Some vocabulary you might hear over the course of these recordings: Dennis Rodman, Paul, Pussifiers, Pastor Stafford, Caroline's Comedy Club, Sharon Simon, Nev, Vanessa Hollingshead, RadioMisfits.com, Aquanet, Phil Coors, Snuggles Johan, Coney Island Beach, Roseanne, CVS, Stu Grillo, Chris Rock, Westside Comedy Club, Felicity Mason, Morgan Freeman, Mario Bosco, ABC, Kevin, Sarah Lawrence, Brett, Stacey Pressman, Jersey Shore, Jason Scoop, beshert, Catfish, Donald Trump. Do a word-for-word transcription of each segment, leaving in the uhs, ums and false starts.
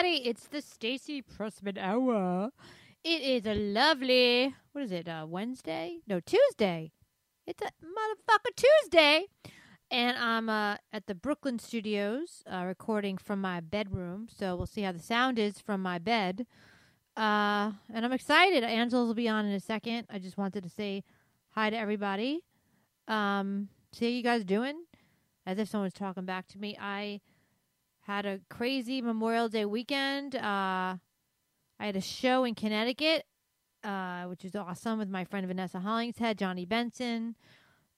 It's the Stacey Pressman Hour. It is a lovely, what is it, uh, Wednesday? No, Tuesday. It's a motherfucker Tuesday. And I'm uh, at the Brooklyn studios uh, recording from my bedroom. So we'll see how the sound is from my bed. Uh, and I'm excited. Angela will be on in a second. I just wanted to say hi to everybody. Um, see how you guys doing? As if someone's talking back to me. I... Had a crazy Memorial Day weekend. Uh, I had a show in Connecticut, uh, which was awesome, with my friend Vanessa Hollingshead, Johnny Benson.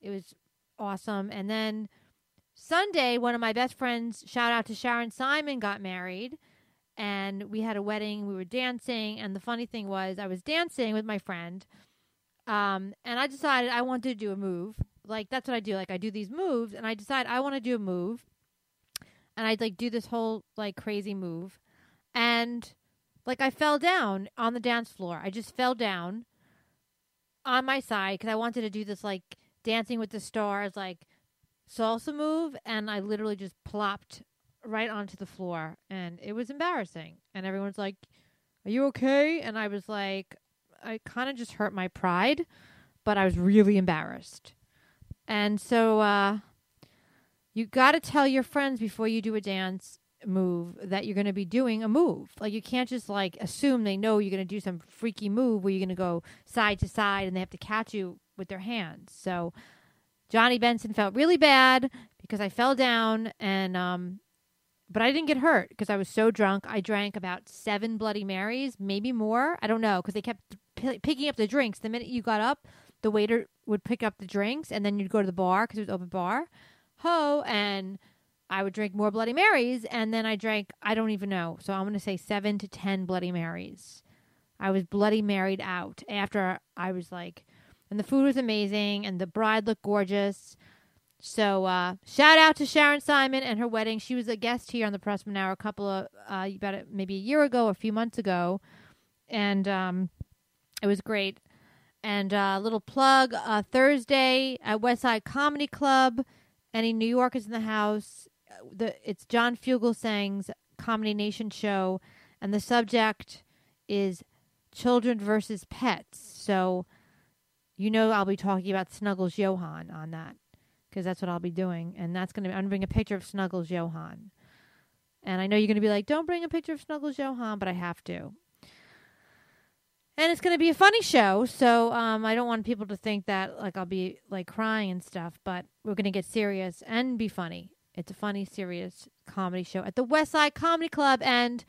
It was awesome. And then Sunday, one of my best friends, shout out to Sharon Simon, got married. And we had a wedding. We were dancing. And the funny thing was, I was dancing with my friend. Um, and I decided I wanted to do a move. Like, that's what I do. Like, I do these moves. And I decided I want to do a move. And I'd, like, do this whole, like, crazy move. And, like, I fell down on the dance floor. I just fell down on my side because I wanted to do this, like, Dancing with the Stars, like, salsa move. And I literally just plopped right onto the floor. And it was embarrassing. And everyone's like, are you okay? And I was like, I kind of just hurt my pride. But I was really embarrassed. And so, uh... you got to tell your friends before you do a dance move that you're going to be doing a move. Like, you can't just, like, assume they know you're going to do some freaky move where you're going to go side to side and they have to catch you with their hands. So Johnny Benson felt really bad because I fell down, and um, but I didn't get hurt because I was so drunk. I drank about seven Bloody Marys, maybe more. I don't know, because they kept p- picking up the drinks. The minute you got up, the waiter would pick up the drinks, and then you'd go to the bar because it was open bar. Ho, and I would drink more Bloody Marys, and then I drank, I don't even know, so I'm going to say seven to ten Bloody Marys. I was Bloody Maried out after I was like, and the food was amazing, and the bride looked gorgeous. So uh, shout out to Sharon Simon and her wedding. She was a guest here on the Pressman Hour a couple of, uh, about a, maybe a year ago, a few months ago, and um, it was great. And a uh, little plug, uh, Thursday at Westside Comedy Club. Any New Yorkers in the house, the it's John Fugelsang's Comedy Nation show, and the subject is children versus pets. So you know I'll be talking about Snuggles Johan on that, because that's what I'll be doing. And that's going to be, I'm going to bring a picture of Snuggles Johan. And I know you're going to be like, don't bring a picture of Snuggles Johan, but I have to. And it's going to be a funny show, so um, I don't want people to think that, like, I'll be, like, crying and stuff, but we're going to get serious and be funny. It's a funny, serious comedy show at the Westside Comedy Club, and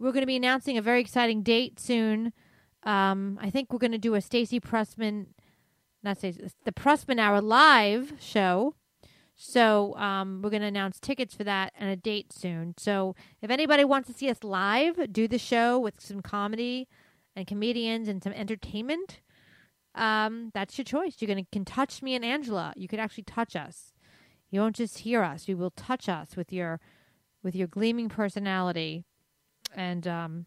we're going to be announcing a very exciting date soon. Um, I think we're going to do a Stacey Pressman, not Stacey, the Pressman Hour live show, so um, we're going to announce tickets for that and a date soon. So if anybody wants to see us live, do the show with some comedy and comedians and some entertainment, um, that's your choice. You're gonna can touch me and Angela. You could actually touch us. You won't just hear us. You will touch us with your with your gleaming personality, and um,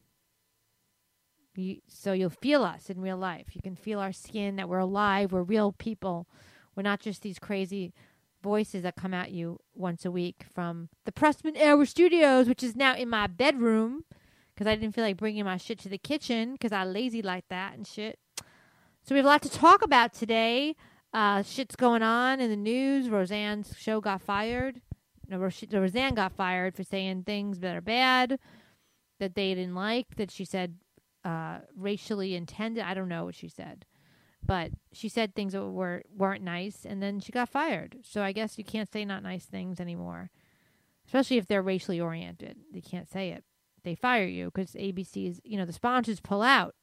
you, so you'll feel us in real life. You can feel our skin, that we're alive. We're real people. We're not just these crazy voices that come at you once a week from the Pressman Hour Studios, which is now in my bedroom. Because I didn't feel like bringing my shit to the kitchen. Because I lazy like that and shit. So we have a lot to talk about today. Uh, shit's going on in the news. Roseanne's show got fired. No, Ros- Roseanne got fired for saying things that are bad. That they didn't like. That she said uh, racially intended. I don't know what she said. But she said things that were, weren't nice. And then she got fired. So I guess you can't say not nice things anymore. Especially if they're racially oriented. They can't say it. They fire you because A B C is, you know, the sponsors pull out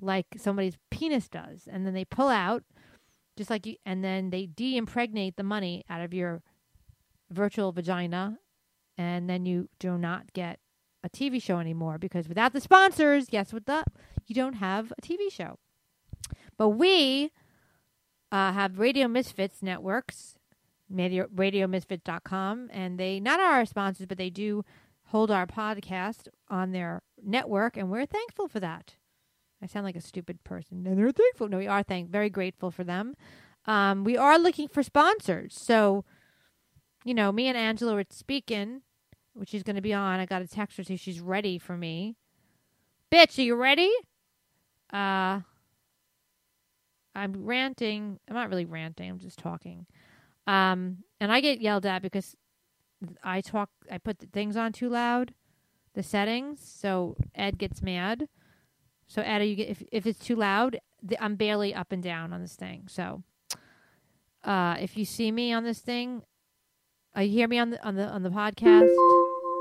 like somebody's penis does. And then they pull out just like you, and then they de-impregnate the money out of your virtual vagina, and then you do not get a T V show anymore, because without the sponsors, guess what, the you don't have a T V show. But we uh, have Radio Misfits Networks, radio misfits dot com, and they not are our sponsors, but they do hold our podcast on their network, and we're thankful for that. I sound like a stupid person. And they're thankful. No, we are thank very grateful for them. Um, we are looking for sponsors. So, you know, me and Angela were speaking, which she's going to be on. I got a text her, see if she's ready for me. Bitch, are you ready? Uh, I'm ranting. I'm not really ranting. I'm just talking. Um, and I get yelled at because I talk. I put the things on too loud, the settings. So Ed gets mad. So, Ada, you get, if if it's too loud, the, I'm barely up and down on this thing. So, uh, if you see me on this thing, uh, you hear me on the on the on the podcast.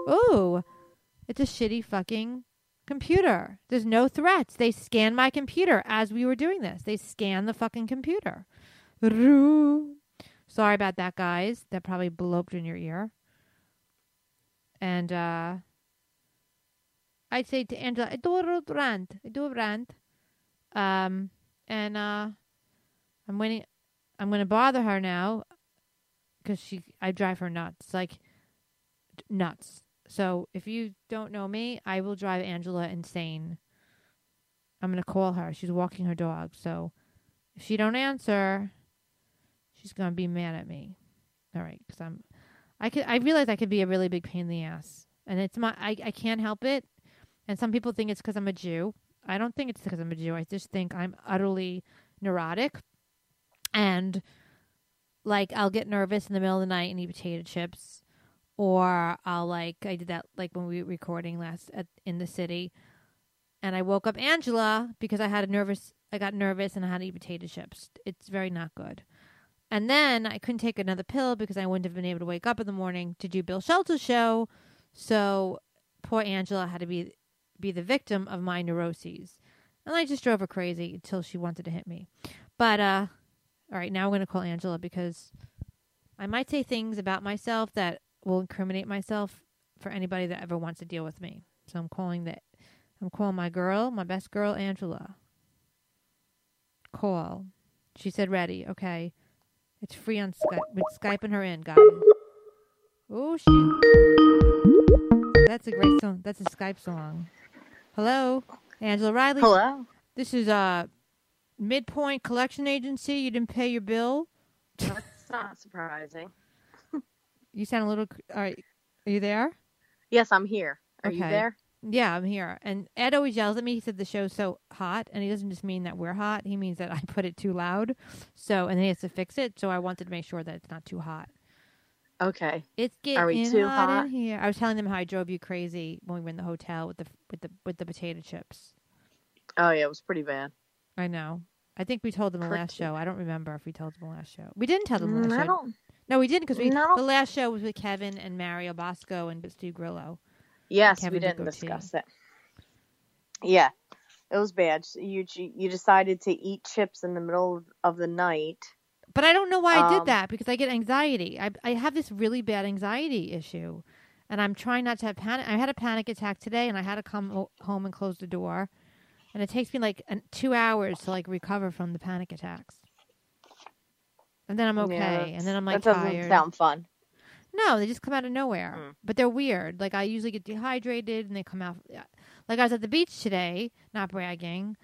Ooh, it's a shitty fucking computer. There's no threats. They scan my computer as we were doing this. They scan the fucking computer. Sorry about that, guys. That probably bloped in your ear. And uh. I'd say to Angela, I do a rant. I do a rant. Um, and uh, I'm waiting. I'm going to bother her now because she, I drive her nuts. Like, nuts. So if you don't know me, I will drive Angela insane. I'm going to call her. She's walking her dog. So if she don't answer, she's going to be mad at me. All right. Because I'm, I, could, I realize I could be a really big pain in the ass. And it's my, I, I can't help it. And some people think it's because I'm a Jew. I don't think it's because I'm a Jew. I just think I'm utterly neurotic. And, like, I'll get nervous in the middle of the night and eat potato chips. Or I'll, like, I did that, like, when we were recording last at, in the city. And I woke up Angela because I had a nervous, I got nervous and I had to eat potato chips. It's very not good. And then I couldn't take another pill because I wouldn't have been able to wake up in the morning to do Bill Shelter's show. So, poor Angela had to be... be the victim of my neuroses, and I just drove her crazy until she wanted to hit me. But uh all right, now I'm going to call Angela because I might say things about myself that will incriminate myself for anybody that ever wants to deal with me. So I'm calling that I'm calling my girl, my best girl, Angela. Call. She said ready. Okay, it's free on Skype. We're Skyping her in, guys. Oh, she. That's a great song. That's a Skype song. Hello, Angela Riley. Hello. This is uh, Midpoint Collection Agency. You didn't pay your bill. That's not surprising. You sound a little... All right. Are you there? Yes, I'm here. Are okay. you there? Yeah, I'm here. And Ed always yells at me. He said the show's so hot. And he doesn't just mean that we're hot. He means that I put it too loud. So, and then he has to fix it. So I wanted to make sure that it's not too hot. Okay. It's getting Are we too hot, hot in here. I was telling them how I drove you crazy when we were in the hotel with the with the with the potato chips. Oh yeah, it was pretty bad. I know. I think we told them pretty the last show. I don't remember if we told them the last show. We didn't tell them the last no. show. No, we didn't because we no. the last show was with Kevin and Mario Bosco and Stu Grillo. Yes, we didn't discuss that. Yeah, it was bad. You you decided to eat chips in the middle of the night. But I don't know why um, I did that because I get anxiety. I I have this really bad anxiety issue, and I'm trying not to have panic. I had a panic attack today, and I had to come home and close the door, and it takes me like an, two hours to like recover from the panic attacks, and then I'm okay, yeah, and then I'm like that doesn't tired. Sound fun? No, they just come out of nowhere, mm. but they're weird. Like I usually get dehydrated, and they come out. Like I was at the beach today, not bragging,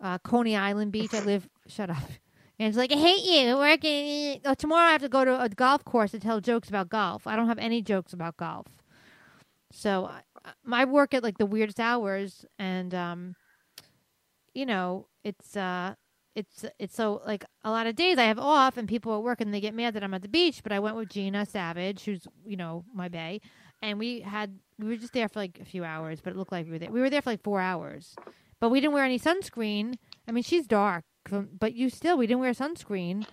uh, Coney Island Beach. I live. Shut up. And it's like, I hate you. Working. Oh, tomorrow I have to go to a golf course to tell jokes about golf. I don't have any jokes about golf. So I, I work at like the weirdest hours. And, um, you know, it's uh, it's it's so like a lot of days I have off and people are working. They get mad that I'm at the beach. But I went with Gina Savage, who's, you know, my bae. And we had we were just there for like a few hours. But it looked like we were there. We were there for like four hours. But we didn't wear any sunscreen. I mean, she's dark. But you still, we didn't wear sunscreen,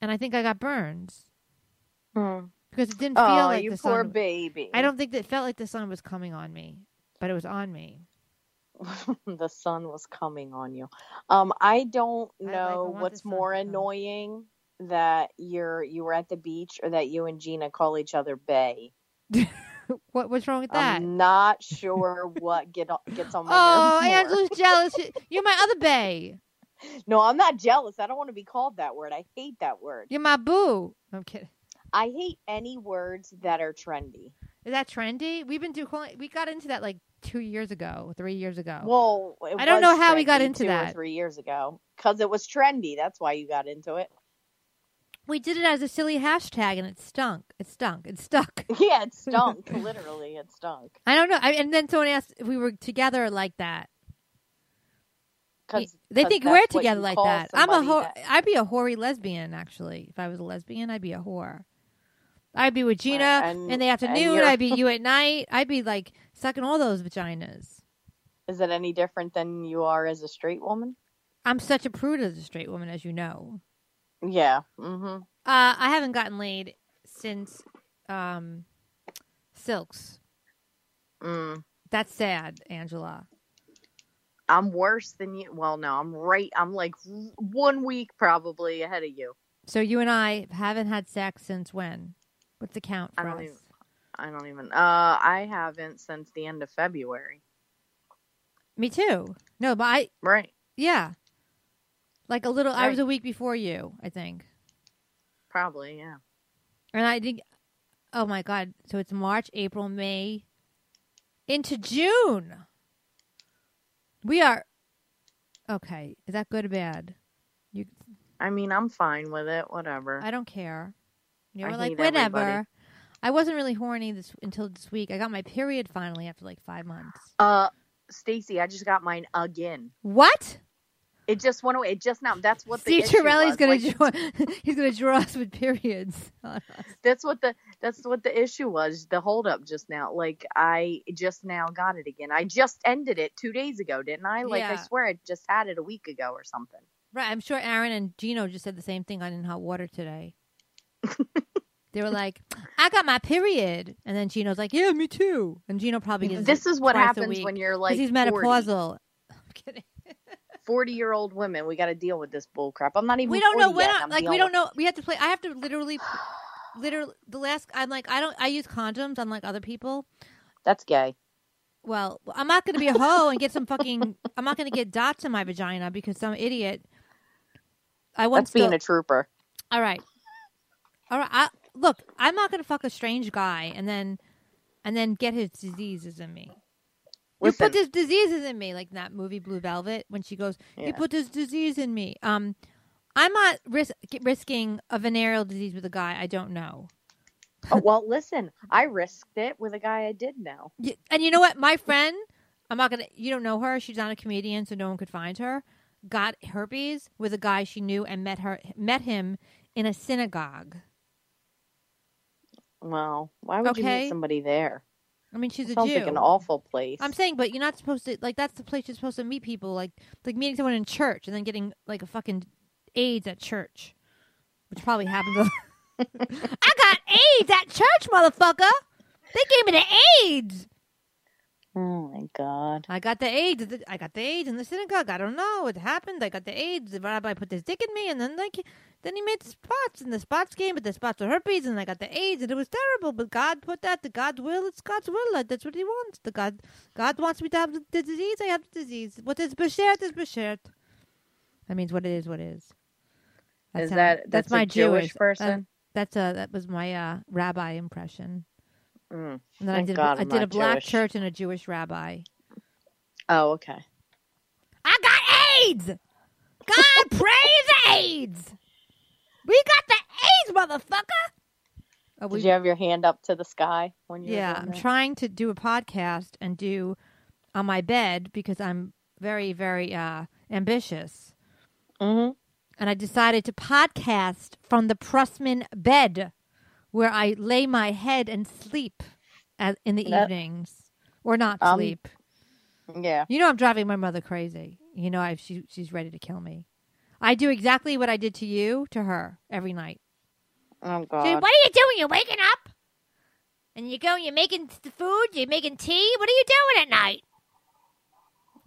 and I think I got burns mm. because it didn't feel oh, like you the poor sun. Baby. I don't think that it felt like the sun was coming on me, but it was on me. the sun was coming on you. Um, I don't know I, I what's more annoying that you're you were at the beach or that you and Gina call each other bae. What what's wrong with that? I'm not sure what get gets on my oh, nerves. Oh, Angela's jealous. You're my other bae. No, I'm not jealous. I don't want to be called that word. I hate that word. You're my boo. I'm kidding. I hate any words that are trendy. Is that trendy? We've been do calling. We got into that like two years ago, three years ago. Well, I don't know how we got into two that. Or three years ago, because it was trendy. That's why you got into it. We did it as a silly hashtag, and it stunk. It stunk. It stuck. Yeah, it stunk. Literally, it stunk. I don't know. I, and then someone asked if we were together like that. Cause, they cause think we're together like that. I'm a whore. That... I'd be a hoary lesbian, actually. If I was a lesbian, I'd be a whore. I'd be with Gina uh, and, in the afternoon. I'd be you at night. I'd be like sucking all those vaginas. Is it any different than you are as a straight woman? I'm such a prude as a straight woman, as you know. Yeah. Mm-hmm. Uh, I haven't gotten laid since um, Silks. Mm. That's sad, Angela. I'm worse than you. Well, no, I'm right. I'm like one week probably ahead of you. So you and I haven't had sex since when? What's the count for I don't us? Even, I don't even. Uh, I haven't since the end of February. Me too. No, but I. Right. Yeah. Like a little. Right. I was a week before you, I think. Probably, yeah. And I think. Oh, my God. So it's March, April, May, into June. We are okay. Is that good or bad? You, I mean, I'm fine with it. Whatever. I don't care. You were like, whatever. Everybody. I wasn't really horny this until this week. I got my period finally after like five months. Uh, Stacey, I just got mine again. What? It just went away. It just now. That's what the issue was. Gonna like, draw, he's gonna draw us with periods. On us. That's what the that's what the issue was. The holdup just now. Like I just now got it again. I just ended it two days ago, didn't I? Like yeah. I swear I just had it a week ago or something. Right. I'm sure Aaron and Gino just said the same thing on In Hot Water today. They were like, I got my period. And then Gino's like, yeah, me too. And Gino probably gets this is what happens when you're like he's menopausal. I'm kidding. forty-year-old women, we got to deal with this bull crap. I'm not even. We don't know when. I, like we don't know. We have to play. I have to literally, literally. The last. I'm like. I don't. I use condoms, unlike other people. That's gay. Well, I'm not going to be a hoe and get some fucking. I'm not going to get dots in my vagina because some idiot. I once. That's being still, a trooper. All right. All right. I, look, I'm not going to fuck a strange guy and then, and then get his diseases in me. Listen. You put this diseases in me, like that movie Blue Velvet, when she goes, yeah. You put this disease in me. Um, I'm not risk- risking a venereal disease with a guy I don't know. Oh, well, listen, I risked it with a guy I did know. Yeah, and you know what? My friend, I'm not going to, you don't know her. She's not a comedian, so no one could find her. Got herpes with a guy she knew and met her, met him in a synagogue. Well, why would okay. you meet somebody there? I mean, she's it a sounds Jew. Sounds like an awful place. I'm saying, but you're not supposed to, like, that's the place you're supposed to meet people, like, like meeting someone in church and then getting, like, a fucking AIDS at church, which probably happens. I got AIDS at church, motherfucker. They gave me the AIDS. Oh, my God. I got the AIDS. I got the AIDS in the synagogue. I don't know what happened. I got the AIDS. The rabbi put this dick in me, and then, like, then he made spots, and the spots came, but the spots were herpes, and I got the AIDS, and it was terrible, but God put that to God's will. It's God's will. That's what he wants. The God God wants me to have the disease. I have the disease. What is beshert is beshert. That means what it is, what it is. That's is. That, how, that's, that's my Jewish, Jewish person? Uh, that's a, that was my uh, rabbi impression. Mm, and then I did, God, a, I did a black Jewish. Church and a Jewish rabbi. Oh, okay. I got AIDS! God praise AIDS! We got the AIDS, motherfucker! We... Did you have your hand up to the sky? When you yeah, I'm trying to do a podcast and do on my bed because I'm very, very uh, ambitious. Mm-hmm. And I decided to podcast from the Pressman bed. Where I lay my head and sleep at, in the that, evenings, or not um, sleep. Yeah, you know I'm driving my mother crazy. You know I she she's ready to kill me. I do exactly what I did to you to her every night. Oh God! So what are you doing? You're waking up, and you go. You're making the food. You're making tea. What are you doing at night?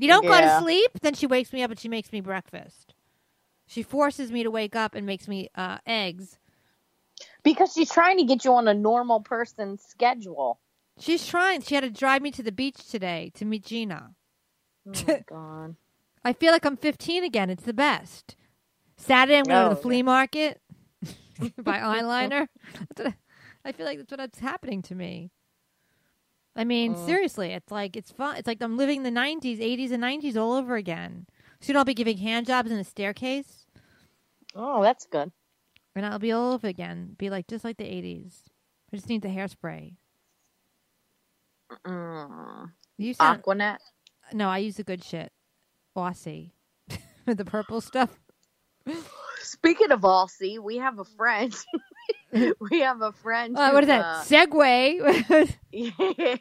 You don't yeah. go to sleep? Then she wakes me up and she makes me breakfast. She forces me to wake up and makes me uh, eggs. Because she's trying to get you on a normal person's schedule. She's trying. She had to drive me to the beach today to meet Gina. Oh, my God. I feel like I'm fifteen again. It's the best. Saturday, I'm going oh, to the flea yeah. market by eyeliner. I feel like that's what's happening to me. I mean, mm. seriously, it's like it's fun. It's like I'm living the nineties, eighties, and nineties all over again. Soon I'll be giving hand jobs in a staircase. Oh, that's good. And I'll be all over again. Be like just like the eighties. I just need the hairspray. Mm. You sound, Aquanet? No, I use the good shit. Aussie. The purple stuff. Speaking of Aussie, we have a friend. we have a friend. Uh, who, what is that? Uh, Segway. yeah.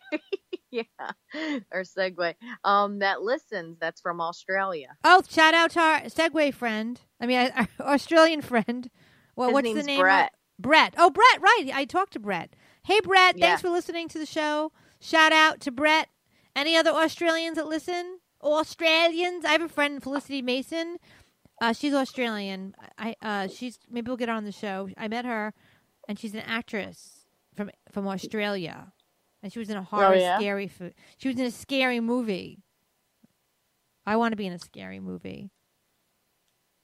yeah. Or Segway. Um, that listens. That's from Australia. Oh, shout out to our Segway friend. I mean, our Australian friend. Well, His what's name's the name? Brett. Of? Brett. Oh, Brett. Right. I talked to Brett. Hey, Brett. Yeah. Thanks for listening to the show. Shout out to Brett. Any other Australians that listen? Australians. I have a friend, Felicity Mason. Uh, she's Australian. I uh, she's maybe we'll get her on the show. I met her, and she's an actress from from Australia, and she was in a horror, oh, yeah? scary. Fo- she was in a scary movie. I want to be in a scary movie.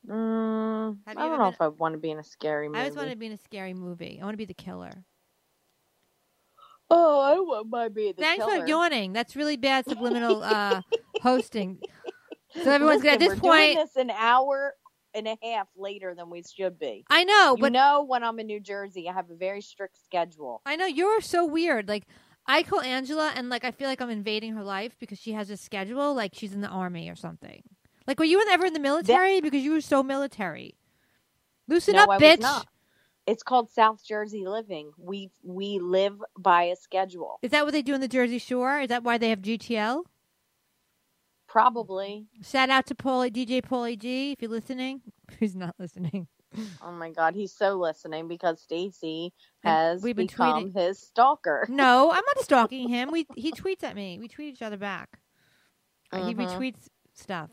Mm, I don't know if I want to be in a scary movie. I just want to be in a scary movie. I want to be the killer. Oh, I want my be the Thanks killer. Thanks for yawning. That's really bad subliminal uh, hosting. So everyone's Listen, good. At this we're point, doing this an hour and a half later than we should be. I know, but you know, when I'm in New Jersey, I have a very strict schedule. I know you're so weird. Like I call Angela, and like I feel like I'm invading her life because she has a schedule. Like she's in the army or something. Like were you ever in the military? That... Because you were so military. Loosen no, up, I bitch. Was not. It's called South Jersey living. We we live by a schedule. Is that what they do in the Jersey Shore? Is that why they have G T L? Probably. Shout out to Paul, D J Paul A G, if you're listening. Who's not listening? Oh my God, he's so listening because Stacey has we've been become tweeting. His stalker. No, I'm not stalking him. We he tweets at me. We tweet each other back. Uh-huh. He retweets stuff.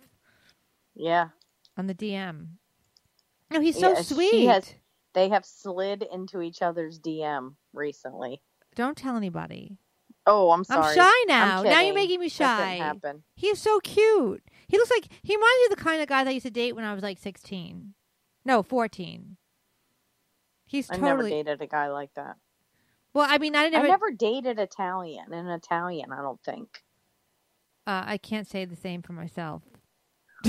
Yeah. On the D M. No, he's so yeah, sweet. She has, they have slid into each other's D M recently. Don't tell anybody. Oh, I'm sorry. I'm shy now. I'm now you're making me shy. That didn't happen. He is so cute. He looks like he reminds me of the kind of guy that I used to date when I was like sixteen. No, fourteen. He's I totally... never dated a guy like that. Well, I mean, I never I never dated Italian an Italian, I don't think. Uh, I can't say the same for myself.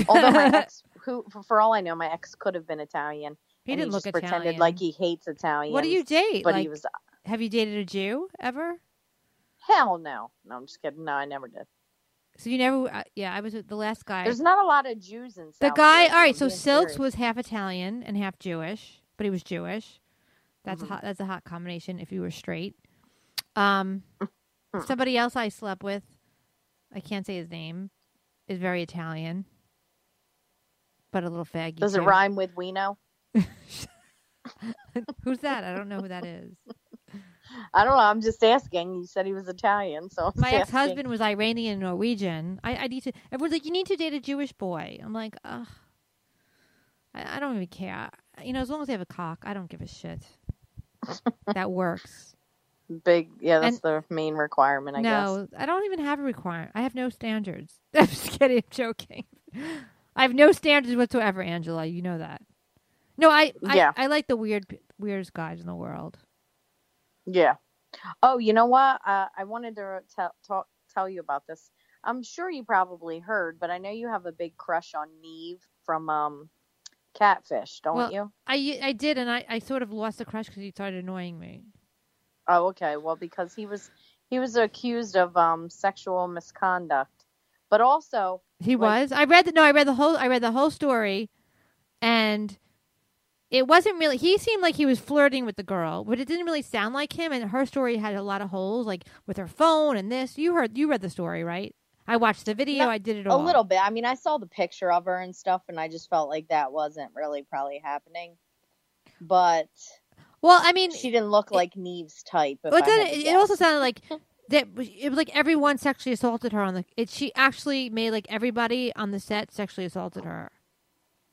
Although my ex who for all I know, my ex could have been Italian. He didn't he look just Italian. Pretended like he hates Italians. What do you date? But like, he was have you dated a Jew ever? Hell no. No, I'm just kidding. No, I never did. So you never... Uh, yeah, I was the last guy. There's not a lot of Jews in South The guy... All right, so Silks serious. Was half Italian and half Jewish, but he was Jewish. That's, mm-hmm. a, hot, that's a hot combination if you were straight. Um, mm-hmm. Somebody else I slept with, I can't say his name, is very Italian, but a little faggy. Does too. It rhyme with Wino? Who's that? I don't know who that is. I don't know. I'm just asking. You said he was Italian, so I'm my ex husband was Iranian and Norwegian. I, I need to. Everyone's like, you need to date a Jewish boy. I'm like, ugh. I, I don't even care. You know, as long as they have a cock, I don't give a shit. That works. Big, yeah. That's and, the main requirement, I no, guess. No, I don't even have a requirement. I have no standards. I'm just kidding. I'm joking. I have no standards whatsoever, Angela. You know that. No, I, yeah. I, I like the weird, weirdest guys in the world. Yeah. Oh, you know what? Uh, I wanted to t- t- tell you about this. I'm sure you probably heard, but I know you have a big crush on Nev from um, Catfish, don't well, you? I I did, and I, I sort of lost the crush because he started annoying me. Oh, okay. Well, because he was he was accused of um, sexual misconduct, but also he like, was. I read the no. I read the whole. I read the whole story, and. It wasn't really... He seemed like he was flirting with the girl, but it didn't really sound like him, and her story had a lot of holes, like with her phone and this. You heard, you read the story, right? I watched the video. No, I did it all. A little bit. I mean, I saw the picture of her and stuff, and I just felt like that wasn't really probably happening. But... Well, I mean... She didn't look like Neve's type. It, it also sounded like that it was like everyone sexually assaulted her on the. It, she actually made like everybody on the set sexually assaulted her.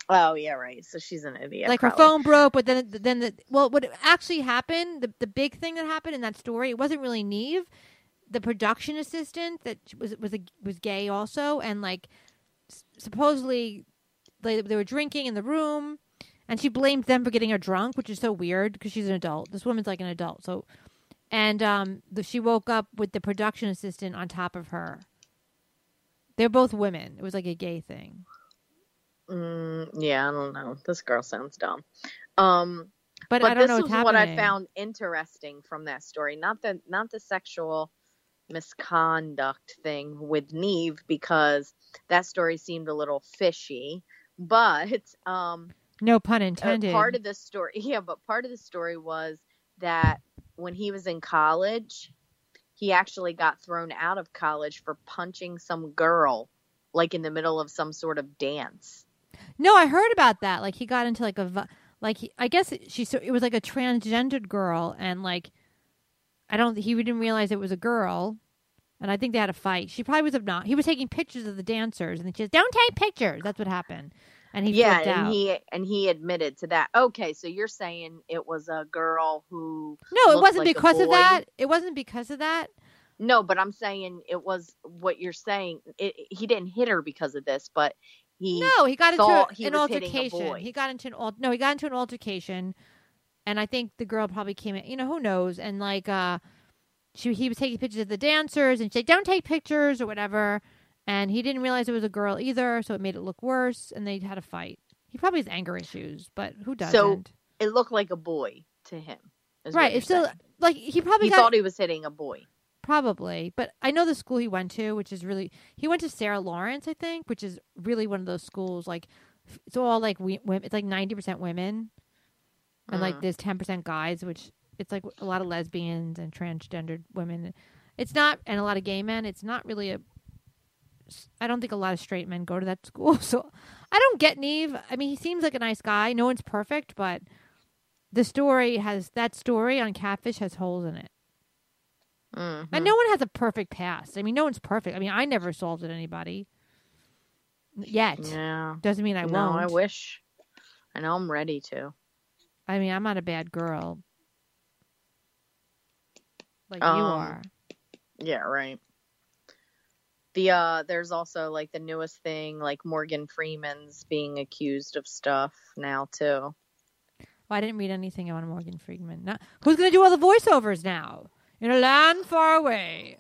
Oh yeah, right. So she's an idiot. Like probably. Her phone broke, but then then the well, what actually happened? The the big thing that happened in that story, it wasn't really Neve, the production assistant that was was a, was gay also, and like supposedly they they were drinking in the room, and she blamed them for getting her drunk, which is so weird because she's an adult. This woman's like an adult, so and um, the, she woke up with the production assistant on top of her. They're both women. It was like a gay thing. Mm, yeah, I don't know. This girl sounds dumb. Um, but, but I don't this know what's was what I found interesting from that story. Not the not the sexual misconduct thing with Neve, because that story seemed a little fishy. But um, no pun intended. Uh, part of the story, yeah, but part of the story was that when he was in college, he actually got thrown out of college for punching some girl, like in the middle of some sort of dance. No, I heard about that. Like he got into like a, like he, I guess it, she, so it was like a transgendered girl, and like, I don't, he didn't realize it was a girl, and I think they had a fight. She probably was obnoxious. He was taking pictures of the dancers, and she said, "Don't take pictures." That's what happened, and he yeah, flipped and out. he and he admitted to that. Okay, so you're saying it was a girl who no, it wasn't like because of that. It wasn't because of that. No, but I'm saying it was what you're saying. It, he didn't hit her because of this, but he no, he got into an altercation. He got into an al- no, he got into an altercation, and I think the girl probably came in. You know, who knows? And like, uh, she he was taking pictures of the dancers, and she said, "Don't take pictures" or whatever. And he didn't realize it was a girl either, so it made it look worse. And they had a fight. He probably has anger issues, but who doesn't? So it looked like a boy to him, right? It's still like he probably he got, thought he was hitting a boy. Probably, but I know the school he went to, which is really, he went to Sarah Lawrence, I think, which is really one of those schools, like, it's all, like, we, women, it's, like, ninety percent women, and, mm. like, there's ten percent guys, which, it's, like, a lot of lesbians and transgendered women. It's not, and a lot of gay men, it's not really a, I don't think a lot of straight men go to that school, so I don't get Neve. I mean, he seems like a nice guy. No one's perfect, but the story has, that story on Catfish has holes in it. Mm-hmm. And no one has a perfect past. I mean, no one's perfect. I mean, I never assaulted anybody yet. Yeah. Doesn't mean I no, won't. No, I wish. I know I'm ready to. I mean, I'm not a bad girl. Like um, you are. Yeah, right. The uh, there's also like the newest thing, like Morgan Freeman's being accused of stuff now too. Well, I didn't read anything on Morgan Freeman. Not, who's gonna do all the voiceovers now? In a land far away,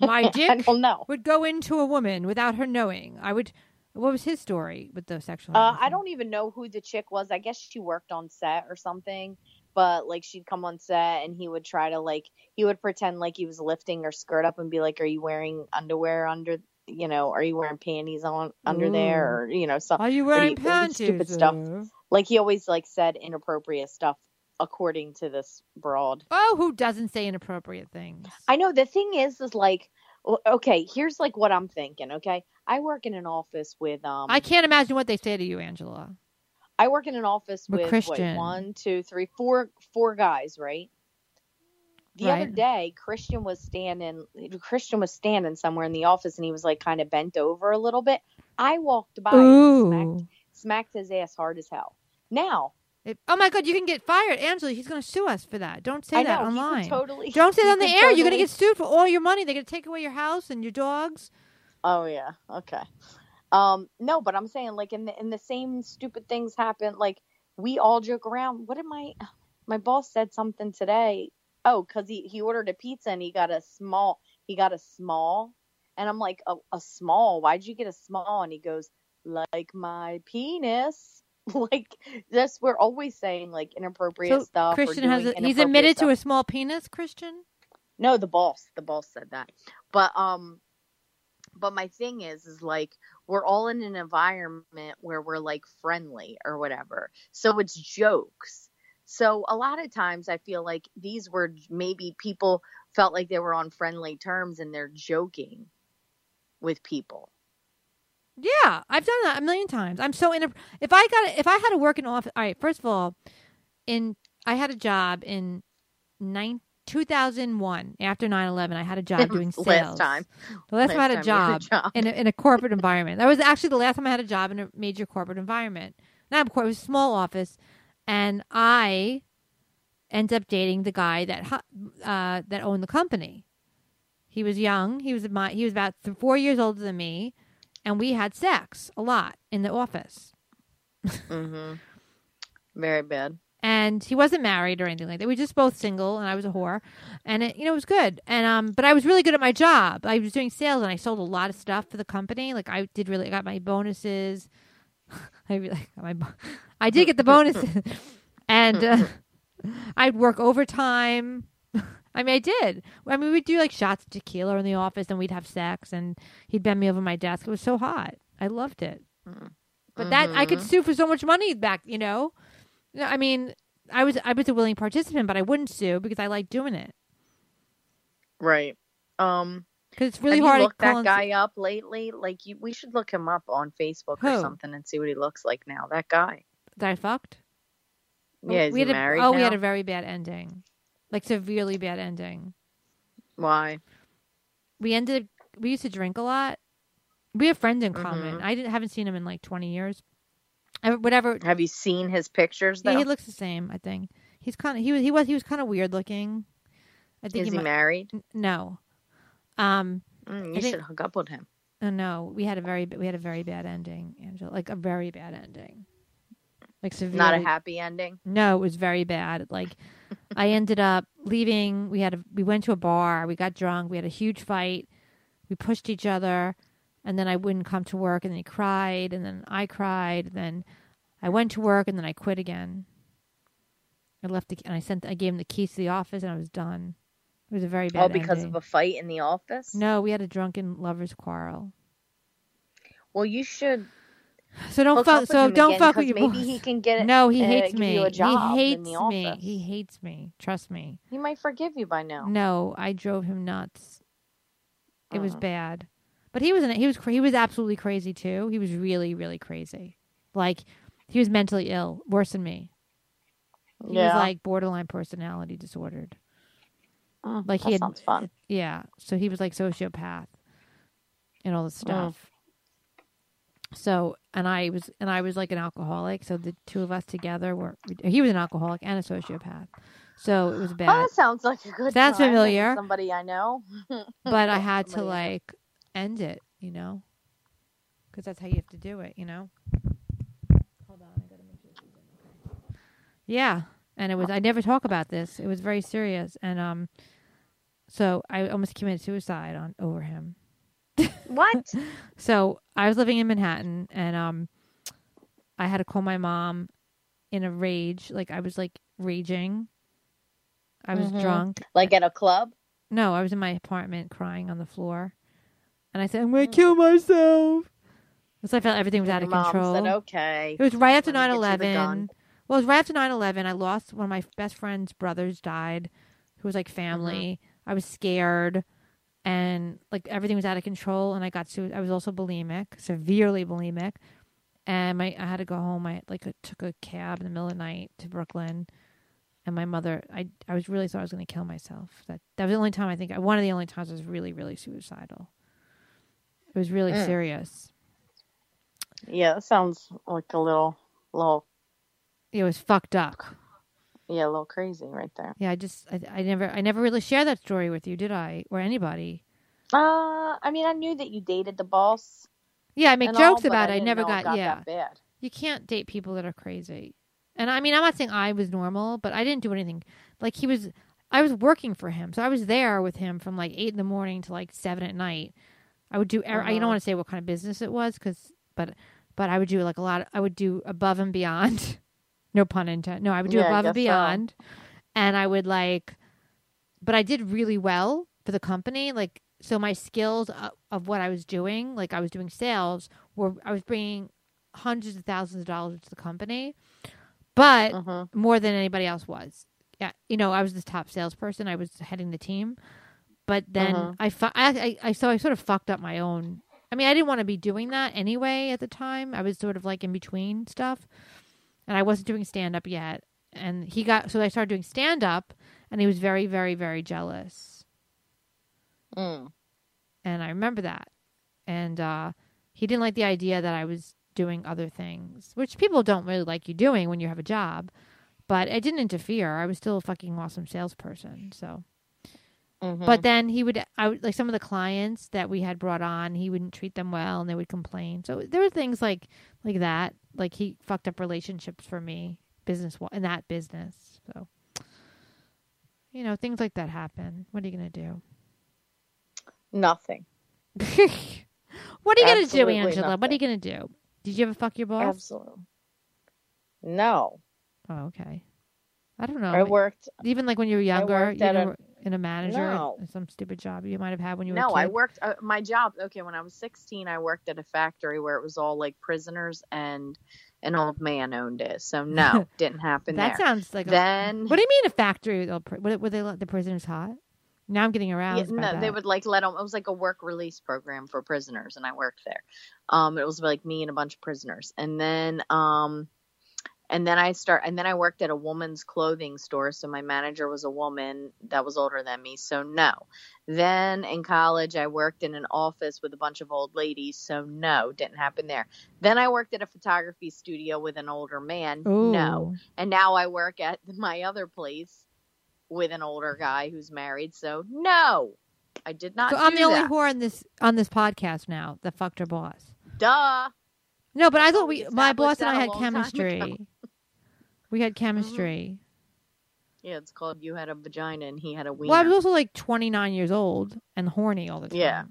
my dick would go into a woman without her knowing. I would. What was his story with the sexual? Uh, I don't even know who the chick was. I guess she worked on set or something. But like she'd come on set and he would try to like he would pretend like he was lifting her skirt up and be like, "Are you wearing underwear under? You know, are you wearing panties on under Ooh. there? Or you know, stuff? Are you wearing he, panties? Stupid or... stuff. Like he always like said inappropriate stuff." According to this broad. Oh, who doesn't say inappropriate things? I know. The thing is, is like, okay, here's like what I'm thinking. Okay. I work in an office with, um, I can't imagine what they say to you, Angela. I work in an office with, with Christian. What, one, two, three, four, four guys, right? The right. other day, Christian was standing, Christian was standing somewhere in the office and he was like kind of bent over a little bit. I walked by Ooh. and smacked, smacked his ass hard as hell. Now, It, oh my God! You can get fired, Angela. He's going to sue us for that. Don't say I that know, online. Totally, Don't say that on the air. Totally. You're going to get sued for all your money. They're going to take away your house and your dogs. Oh yeah. Okay. Um. No, but I'm saying like in the in the same stupid things happen. Like we all joke around. What am I? My boss said something today. Oh, because he he ordered a pizza and he got a small. He got a small, and I'm like a, a small. Why'd you get a small? And he goes like my penis. Like this, we're always saying like inappropriate so stuff. Christian has a, he's admitted stuff. to a small penis. Christian? No, the boss. The boss said that. But um, but my thing is, is like we're all in an environment where we're like friendly or whatever. So it's jokes. So a lot of times I feel like these were maybe people felt like they were on friendly terms and they're joking with people. Yeah, I've done that a million times. I'm so in a, if I got if I had to work in office. All right, first of all, in I had a job in nine, two thousand one, after nine eleven, I had a job doing sales. Last time. The last, last time I had a job, a job. In, a, in a corporate environment. That was actually the last time I had a job in a major corporate environment. Not a corporate, it was a small office. And I ended up dating the guy that uh, that owned the company. He was young. He was my, he was about th- four years older than me. And we had sex a lot in the office. Mm-hmm. Very bad. And he wasn't married or anything like that. We were just both single, and I was a whore, and it, you know, it was good. And um, but I was really good at my job. I was doing sales, and I sold a lot of stuff for the company. Like I did really, I got my bonuses. I really got my, bo- I did get the bonuses, and uh, I'd work overtime. I mean, I did. I mean, we'd do like shots of tequila in the office, and we'd have sex, and he'd bend me over my desk. It was so hot. I loved it. Mm-hmm. But that I could sue for so much money back, you know. I mean, I was I was a willing participant, but I wouldn't sue because I like doing it. Right. Um, because it's really have hard. You looked to that guy up lately? Like, you, we should look him up on Facebook Who? or something and see what he looks like now. That guy that I fucked. Yeah, is we he had married? A, oh, now? We had a very bad ending, like severely bad ending. Why? We ended. We used to drink a lot. We have friends in common. Mm-hmm. I didn't haven't seen him in like twenty years. Whatever. Have you seen his pictures though? Yeah, he looks the same, I think. He's kind of he was he was he was kind of weird looking. I think Is he, he might, married? N- no. Um mm, you I think, should hook up with him. Oh no, we had a very we had a very bad ending, Angela. Like a very bad ending. Like severely. Not a happy ending? No, it was very bad. Like I ended up leaving. We had a, we went to a bar, we got drunk, we had a huge fight. We pushed each other. And then I wouldn't come to work, and then he cried, and then I cried, and then I went to work, and then I quit again. I left, the, and I sent, I gave him the keys to the office, and I was done. It was a very bad ending. All because ending. of a fight in the office? No, we had a drunken lovers' quarrel. Well, you should. So don't fuck. So don't fuck with your boss. Maybe he can get it. No, he uh, hates me. You a job he hates in the me. Office. He hates me. Trust me. He might forgive you by now. No, I drove him nuts. It uh-huh. was bad. But he was an, he was he was absolutely crazy too. He was really really crazy. Like he was mentally ill, worse than me. He yeah. was like borderline personality disordered. Oh, like that he had, sounds fun. Yeah, so he was like sociopath and all this stuff. Oh. So and I was and I was like an alcoholic. So the two of us together were. He was an alcoholic and a sociopath. So it was bad. Oh, that sounds like a good. So that's familiar. That's somebody I know. But I had to like. End it, you know, because that's how you have to do it, you know. Hold on, I gotta make sure it's okay. Yeah, and it was. I never talk about this. It was very serious, and um, so I almost committed suicide on over him. What? So I was living in Manhattan, and um, I had to call my mom in a rage. Like I was like raging. I was mm-hmm. drunk. Like at a club? No, I was in my apartment crying on the floor. And I said, I'm going to kill myself. So I felt everything was out of Mom control. Said, okay. It was right after nine eleven. Well, it was right after nine eleven. I lost one of my best friend's brothers died, who was like family. Mm-hmm. I was scared. And like everything was out of control. And I got su- I was also bulimic, severely bulimic. And my I had to go home. I like took a cab in the middle of the night to Brooklyn. And my mother, I, I was really thought I was going to kill myself. That, that was the only time I think, one of the only times I was really, really suicidal. It was really mm. serious. Yeah, that sounds like a little, little. It was fucked up. Yeah, a little crazy right there. Yeah, I just, I, I never, I never really shared that story with you, did I, or anybody? Uh, I mean, I knew that you dated the boss. Yeah, I make jokes all, about it. I, I never got, it got, yeah. That bad. You can't date people that are crazy. And I mean, I'm not saying I was normal, but I didn't do anything. Like he was, I was working for him, so I was there with him from like eight in the morning to like seven at night. I would do. Er- uh-huh. I don't want to say what kind of business it was, cause, but but I would do like a lot. Of, I would do above and beyond. No pun intended. No, I would do yeah, above and beyond, so. And I would like. But I did really well for the company. Like so, my skills of, of what I was doing, like I was doing sales, were I was bringing hundreds of thousands of dollars to the company, but uh-huh. more than anybody else was. Yeah, you know, I was the top salesperson. I was heading the team. But then uh-huh. I, fu- I, I, I, so I sort of fucked up my own. I mean, I didn't want to be doing that anyway at the time. I was sort of like in between stuff, and I wasn't doing stand up yet. And he got so I started doing stand up, And he was very, very, very jealous. Mm. And I remember that. And uh, he didn't like the idea that I was doing other things, which people don't really like you doing when you have a job. But it didn't interfere. I was still a fucking awesome salesperson. So, mm-hmm. But then he would, I would, like some of the clients that we had brought on, he wouldn't treat them well and they would complain. So there were things like, like that. Like he fucked up relationships for me, business in that business. So, you know, things like that happen. What are you going to do? Nothing. What are you going to do, Angela? Nothing. What are you going to do? Did you ever fuck your boss? Absolutely. No. Oh, okay. I don't know. I worked... Even, like, when you were younger, you were a, in a manager, no. some stupid job you might have had when you were no, a kid. No, I worked... Uh, my job... Okay, when I was sixteen, I worked at a factory where it was all, like, prisoners, and an old man owned it. So, no, didn't happen that there. That sounds like... Then... A, what do you mean a factory? Were they let the prisoners hot? Now I'm getting aroused yeah, no, that. They would, like, let them... It was, like, a work release program for prisoners, and I worked there. Um, It was, like, me and a bunch of prisoners. And then... um. And then I start, and then I worked at a woman's clothing store. So my manager was a woman that was older than me. So no. Then in college, I worked in an office with a bunch of old ladies. So no, didn't happen there. Then I worked at a photography studio with an older man. Ooh. No. And now I work at my other place with an older guy who's married. So no, I did not. So do I'm the that. only whore on this on this podcast now that fucked her boss. Duh. No, but I thought we, my boss and I had chemistry. We had chemistry. Mm-hmm. Yeah, it's called You Had a Vagina and He Had a Wiener. Well, I was also like twenty-nine years old and horny all the time. Yeah.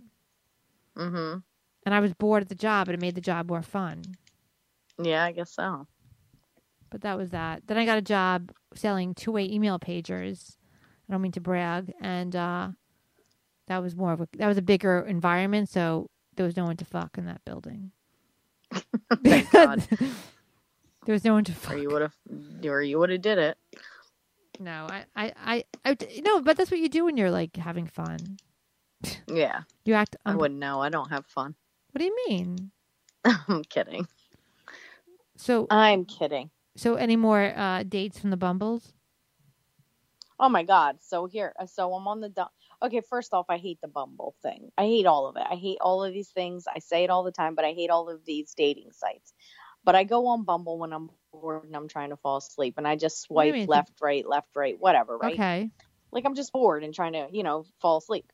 Mm-hmm. And I was bored at the job, and it made the job more fun. Yeah, I guess so. But that was that. Then I got a job selling two-way email pagers. I don't mean to brag. And uh, that was more of a, that was a bigger environment, so there was no one to fuck in that building. Thank God. There was no one to fuck. Or you would have, or you would have did it. No, I, I, I, I, no, but that's what you do when you're like having fun. Yeah. You act. Um, I wouldn't know. I don't have fun. What do you mean? I'm kidding. So I'm kidding. So any more uh, dates from the Bumbles? Oh my God. So here, so I'm on the dump. Okay, first off, I hate the Bumble thing. I hate all of it. I hate all of these things. I say it all the time, but I hate all of these dating sites. But I go on Bumble when I'm bored and I'm trying to fall asleep, and I just swipe left, right, left, right, whatever, right? Okay. Like, I'm just bored and trying to, you know, fall asleep.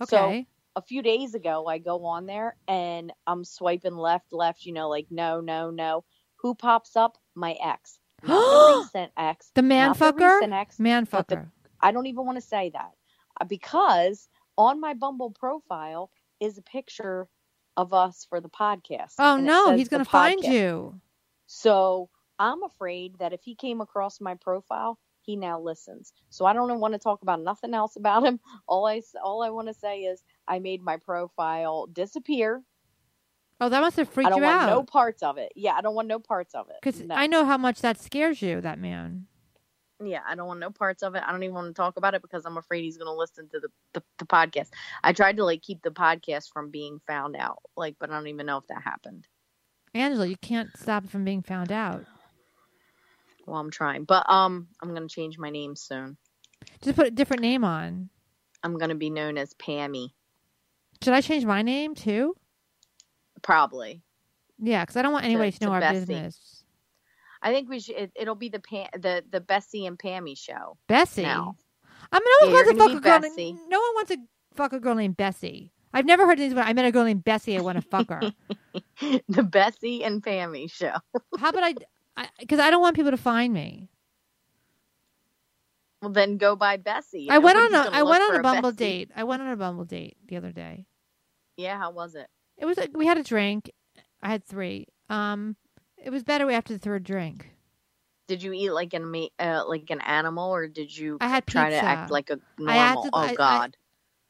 Okay. So a few days ago, I go on there, and I'm swiping left, left, you know, like, no, no, no. Who pops up? My ex. Not the recent ex. The man fucker? The recent ex. Man fucker. The, I don't even want to say that. Because on my Bumble profile is a picture of us for the podcast. Oh, no, he's going to find you. So I'm afraid that if he came across my profile, he now listens. So I don't want to talk about nothing else about him. All I, all I want to say is I made my profile disappear. Oh, that must have freaked you out. I don't want no parts of it. Yeah, I don't want no parts of it. Because no. I know how much that scares you, that man. Yeah, I don't want no parts of it. I don't even want to talk about it because I'm afraid he's going to listen to the, the, the podcast. I tried to, like, keep the podcast from being found out, like, but I don't even know if that happened. Angela, you can't stop it from being found out. Well, I'm trying, but um, I'm going to change my name soon. Just put a different name on. I'm going to be known as Pammy. Should I change my name, too? Probably. Yeah, because I don't want anybody to, to know to our Bessie. business. I think we should. It, it'll be the Pam, the the Bessie and Pammy show. Bessie. Now. I mean, no one yeah, wants to fuck a girl. Named, no one wants to fuck a girl named Bessie. I've never heard of these. I met a girl named Bessie. I want to fuck her. The Bessie and Pammy show. How about I? Because I, I don't want people to find me. Well, then go by Bessie. I went on a. I went on a Bumble Bessie. date. I went on a Bumble date the other day. Yeah, how was it? It was. A, we had a drink. I had three. Um. It was better after the third drink. Did you eat like an uh, like an animal, or did you I had try pizza. to act like a normal? I acted, oh I, God!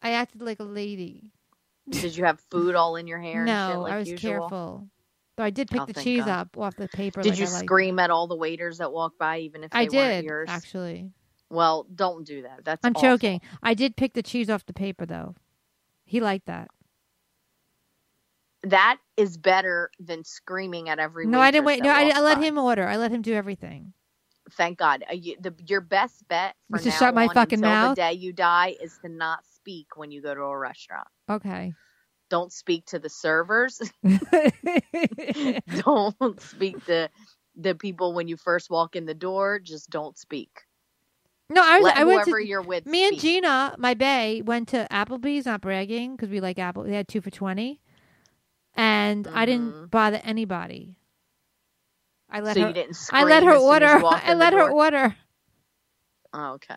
I, I acted like a lady. Did you have food all in your hair? No, and shit, like I was usual? careful. Though I did pick oh, the cheese God. up off the paper. Did like you I scream at all the waiters that walked by, even if they I did, weren't yours? Actually, well, don't do that. That's I'm awful. joking. I did pick the cheese off the paper, though. He liked that. That is better than screaming at everyone. No, I didn't wait. No, I, I let fun. him order. I let him do everything. thank God. Uh, you, the, your best bet for now shut my on fucking until mouth? the day you die is to not speak when you go to a restaurant. Okay. Don't speak to the servers. Don't speak to the people when you first walk in the door. Just don't speak. No, I was. I went to, you're with. Me speak. and Gina, my bae, went to Applebee's. Not bragging, because we like Apple. They had two for twenty, and mm-hmm. I didn't bother anybody. I let so her. You didn't I let her order. I let her order. Oh, okay.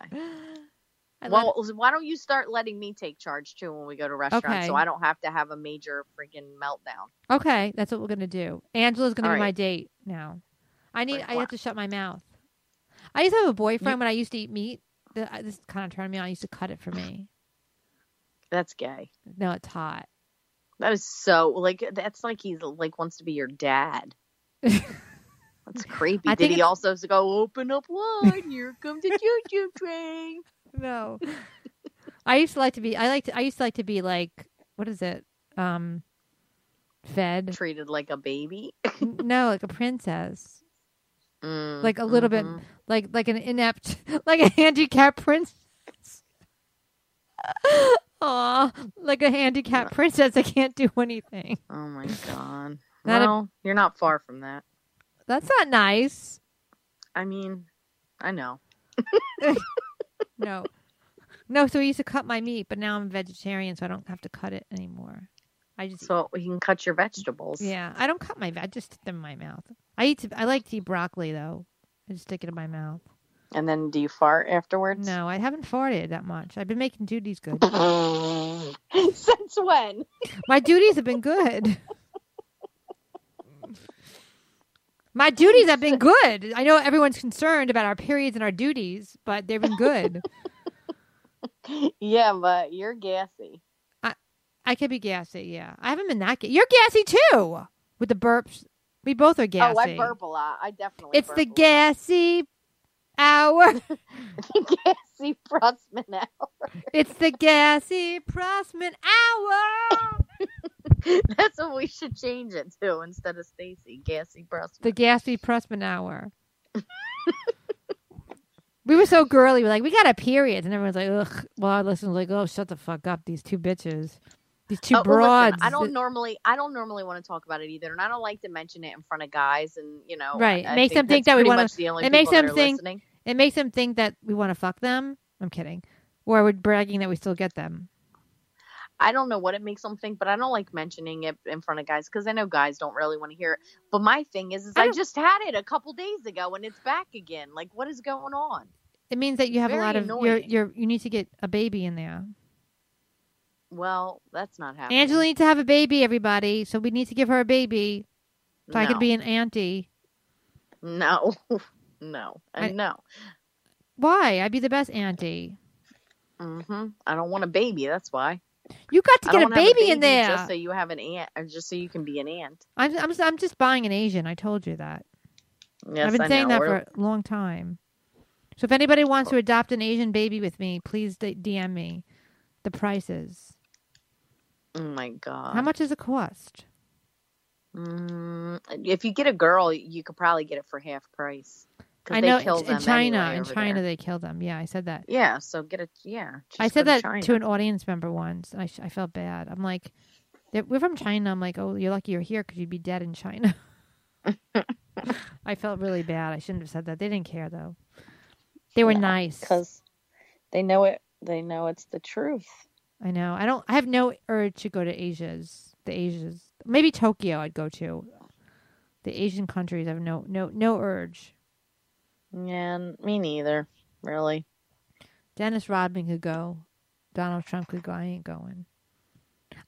I well, her... why don't you start letting me take charge too when we go to restaurants, okay. so I don't have to have a major freaking meltdown. Okay, that's what we're gonna do. Angela's gonna All be right. my date now. I need. Like, I wow. have to shut my mouth. I used to have a boyfriend when I used to eat meat. This kind of turned me on. I used to cut it for me. That's gay. No, it's hot. That is so, like, that's like he like wants to be your dad. That's creepy. I Did he it's... also go, open up wide, here comes the choo-choo train? No. I used to like to be, I liked, I used to like to be like, what is it? Um, fed. Treated like a baby? No, like a princess. Mm, like a little mm-hmm. bit, like like an inept, like a handicapped princess. Aw, like a handicapped princess. I can't do anything. Oh my God. Not well, a, you're not far from that. That's not nice. I mean, I know. No. No, so we used to cut my meat, but now I'm vegetarian, so I don't have to cut it anymore. I just so you can cut your vegetables. Yeah, I don't cut my veg. I just stick them in my mouth. I eat. To, I like to eat broccoli though. I just stick it in my mouth. And then, do you fart afterwards? No, I haven't farted that much. I've been making duties good. Since when? My duties have been good. My duties have been good. I know everyone's concerned about our periods and our duties, but they've been good. Yeah, but you're gassy. I could be gassy, yeah. I haven't been that gassy. You're gassy, too, with the burps. We both are gassy. Oh, I burp a lot. I definitely It's burp the a gassy lot. hour. The gassy Pressman hour. It's the gassy Pressman hour. That's what we should change it to instead of Stacey. Gassy Pressman. The gassy Pressman hour. We were so girly. We're like, we got a period. And everyone's like, ugh. Well, our listeners were like, oh, shut the fuck up, these two bitches. These two oh, broads. Well, listen, I don't normally, I don't normally want to talk about it either, and I don't like to mention it in front of guys. And you know, right? I, I it makes think them think that we want to. It makes them think. Listening. It makes them think that we want to fuck them. I'm kidding. Or we're bragging that we still get them. I don't know what it makes them think, but I don't like mentioning it in front of guys because I know guys don't really want to hear it. But my thing is, is I, I just had it a couple days ago, and it's back again. Like, what is going on? It means that you have Very a lot of. You're, you're, you need to get a baby in there. Well, that's not happening. Angela needs to have a baby, everybody. So we need to give her a baby so no. I can be an auntie. No. No. I, no. Why? I'd be the best auntie. Mm-hmm. I don't want a baby. That's why. You got to get a baby, a baby in there. Just so you have an aunt. Or just so you can be an aunt. I'm, I'm, I'm just buying an Asian. I told you that. Yes, I've been I saying know. that We're... for a long time. So if anybody wants to adopt an Asian baby with me, please D M me. The prices. Oh my God! How much does it cost? Mm, if you get a girl, you could probably get it for half price. I know they kill in them China, anyway in China there. they kill them. Yeah, I said that. Yeah, so get a yeah. I said that to, to an audience member once, and I I felt bad. I'm like, we're from China. I'm like, oh, you're lucky you're here because you'd be dead in China. I felt really bad. I shouldn't have said that. They didn't care though. They were no, nice because they know it. They know it's the truth. I know. I don't. I have no urge to go to Asia's. The Asia's. Maybe Tokyo. I'd go to. The Asian countries. I have no, no, no urge. Yeah, me neither. Really. Dennis Rodman could go. Donald Trump could go. I ain't going.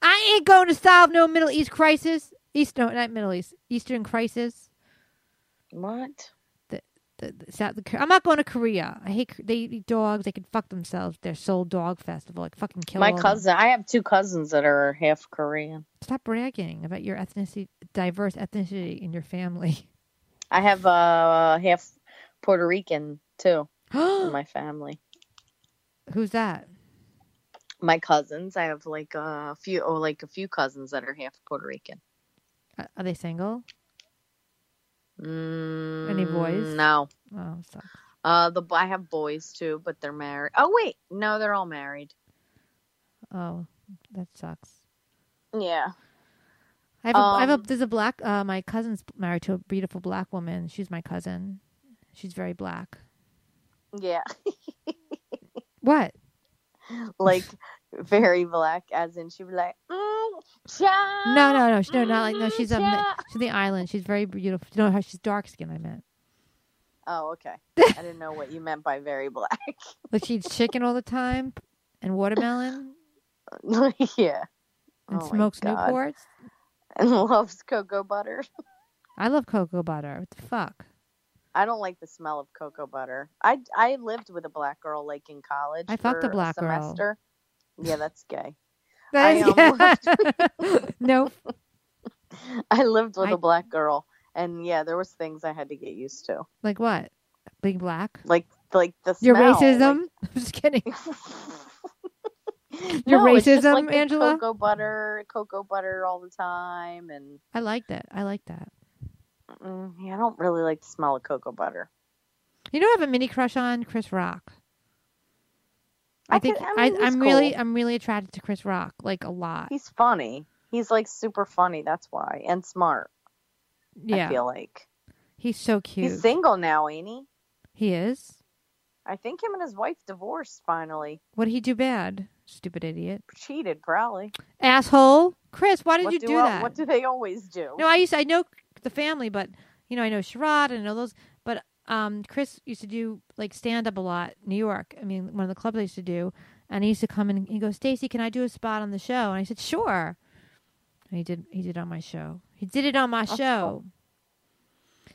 I ain't going to solve no Middle East crisis. East, no, not Middle East. Eastern crisis. What? The, the South, the, I'm not going to Korea. I hate they eat dogs. They could fuck themselves. Their Seoul Dog Festival, like fucking kill. My cousin, them. I have two cousins that are half Korean. Stop bragging about your ethnicity, diverse ethnicity in your family. I have uh, half Puerto Rican too in my family. Who's that? My cousins. I have like a few, oh, like a few cousins that are half Puerto Rican. Uh, are they single? Mm, Any boys? No, Oh, sucks. Uh, the I have boys too, but they're married. Oh wait, no, they're all married. Oh, that sucks. Yeah. I have, a, um, I have a, there's a black, uh, my cousin's married to a beautiful black woman. She's my cousin. She's very black. Yeah. What? Like, very black, as in she'd be like, mm, cha, no, no, no, she, no, not like, no, she's on the, she's on the island. She's very beautiful. You know how she's dark skinned, I meant. Oh, okay. I didn't know what you meant by very black. Like, she eats chicken all the time and watermelon. Yeah. And oh smokes Newports. And loves cocoa butter. I love cocoa butter. What the fuck? I don't like the smell of cocoa butter. I, I lived with a black girl, like, in college. I fucked a black semester. girl. Yeah, that's gay. That is I, um, gay. With... Nope. I lived with I... a black girl. And, yeah, there was things I had to get used to. Like what? Being black? Like, like the smell. Your racism? Like... I'm just kidding. Your no, racism, it's just like Angela? Cocoa butter, cocoa butter all the time, and I like that. I like that. Mm, yeah, I don't really like the smell of cocoa butter. You know, I have a mini crush on Chris Rock. I, I think can, I mean, I, I'm cool. really, I'm really attracted to Chris Rock, like a lot. He's funny. He's like super funny. That's why, and smart. Yeah, I feel like he's so cute. He's single now, ain't he? He is. I think him and his wife divorced finally. What did he do bad? Stupid idiot. Cheated, probably. Asshole. Chris, why did what you do, do that? What do they always do? No, I used to, I know the family, but, you know, I know Sherrod and I know those. But um, Chris used to do, like, stand-up a lot in New York. I mean, one of the clubs I used to do. And he used to come and he goes, Stacey, can I do a spot on the show? And I said, sure. And he did, he did on my show. He did it on my That's show. Cool.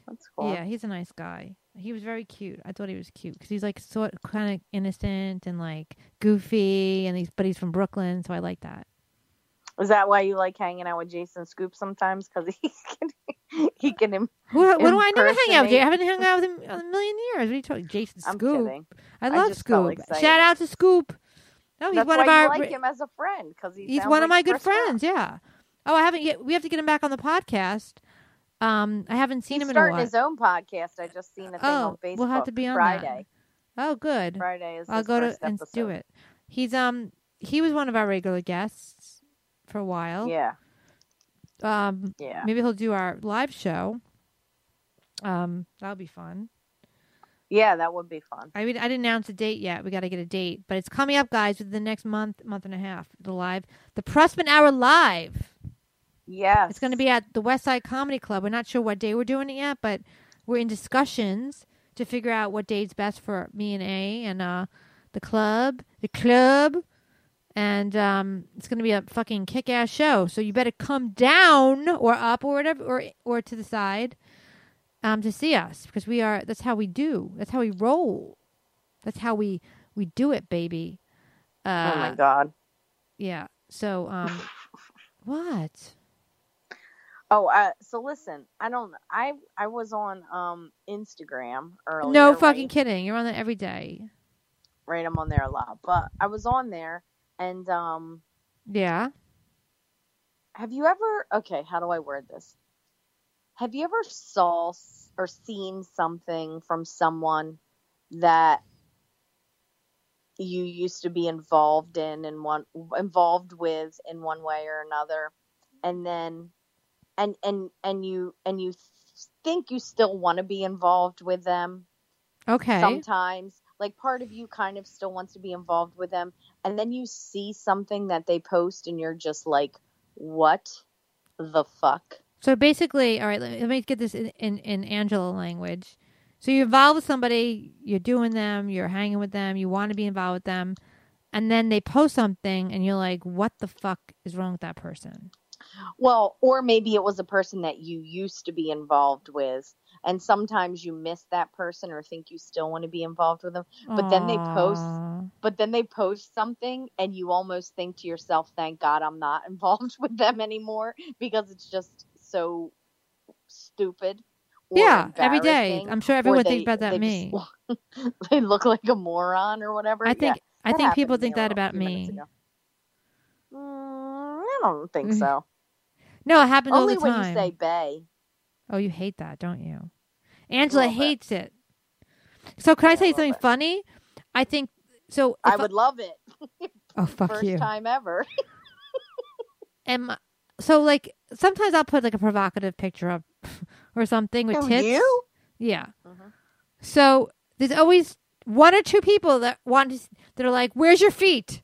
That's cool. Yeah, he's a nice guy. He was very cute. I thought he was cute because he's like sort of kind of innocent and like goofy, and he's but he's from Brooklyn, so I like that. Is that why you like hanging out with Jason Scoop sometimes? Because he can, he can. Im- what, what do I never hang out with? I haven't hung out with him in a million years. What are you talking, Jason Scoop? I'm kidding. I love I Scoop. Shout out to Scoop. No, he's That's one why of our. I like him as a friend because he he's one like of my good friends. Friend. Yeah. Oh, I haven't yet. We have to get him back on the podcast. Um, I haven't seen He's him in a while. He's starting his own podcast. I just seen a thing oh, on Facebook. We'll have to be on Friday. That. Oh, good. Friday is. I'll go to and episode. do it. He's um he was one of our regular guests for a while. Yeah. Um. Yeah. Maybe he'll do our live show. Um. That'll be fun. Yeah, that would be fun. I mean, I didn't announce a date yet. We got to get a date, but it's coming up, guys. Within the next month, month and a half, the live, the Pressman Hour live. Yeah, it's going to be at the Westside Comedy Club. We're not sure what day we're doing it yet, but we're in discussions to figure out what day's best for me and A and uh, the club, the club, and um, it's going to be a fucking kick-ass show. So you better come down or up or whatever or or to the side um, to see us because we are. That's how we do. That's how we roll. That's how we we do it, baby. Uh, oh my God. Yeah. So um, what? Oh, uh, so listen, I don't, I, I was on um, Instagram earlier. No fucking right? kidding. You're on there every day. Right. I'm on there a lot, but I was on there and. Um, yeah. Have you ever, okay, how do I word this? Have you ever saw or seen something from someone that you used to be involved in and one involved with in one way or another? And then. And and and you and you think you still want to be involved with them, okay? Sometimes, like part of you kind of still wants to be involved with them, and then you see something that they post, and you're just like, "What the fuck?" So basically, all right, let me, let me get this in, in in Angela language. So you're involved with somebody, you're doing them, you're hanging with them, you want to be involved with them, and then they post something, and you're like, "What the fuck is wrong with that person?" Well, or maybe it was a person that you used to be involved with, and sometimes you miss that person or think you still want to be involved with them. But Aww. then they post, but then they post something, and you almost think to yourself, "Thank God I'm not involved with them anymore," because it's just so stupid. Yeah, every day. I'm sure everyone they, thinks about that. Me, just, they look like a moron or whatever. I think yeah, I think people think that about me. Mm, I don't think so. No, it happens all the time. Only when you say bae. Oh, you hate that, don't you? Angela hates it. So can I tell you something it. funny? I think so. I would I, love it. Oh, fuck First you. First time ever. And my, so like sometimes I'll put like a provocative picture up or something with oh, tits. You? Yeah. Mm-hmm. So there's always one or two people that want to, that are like, "Where's your feet?"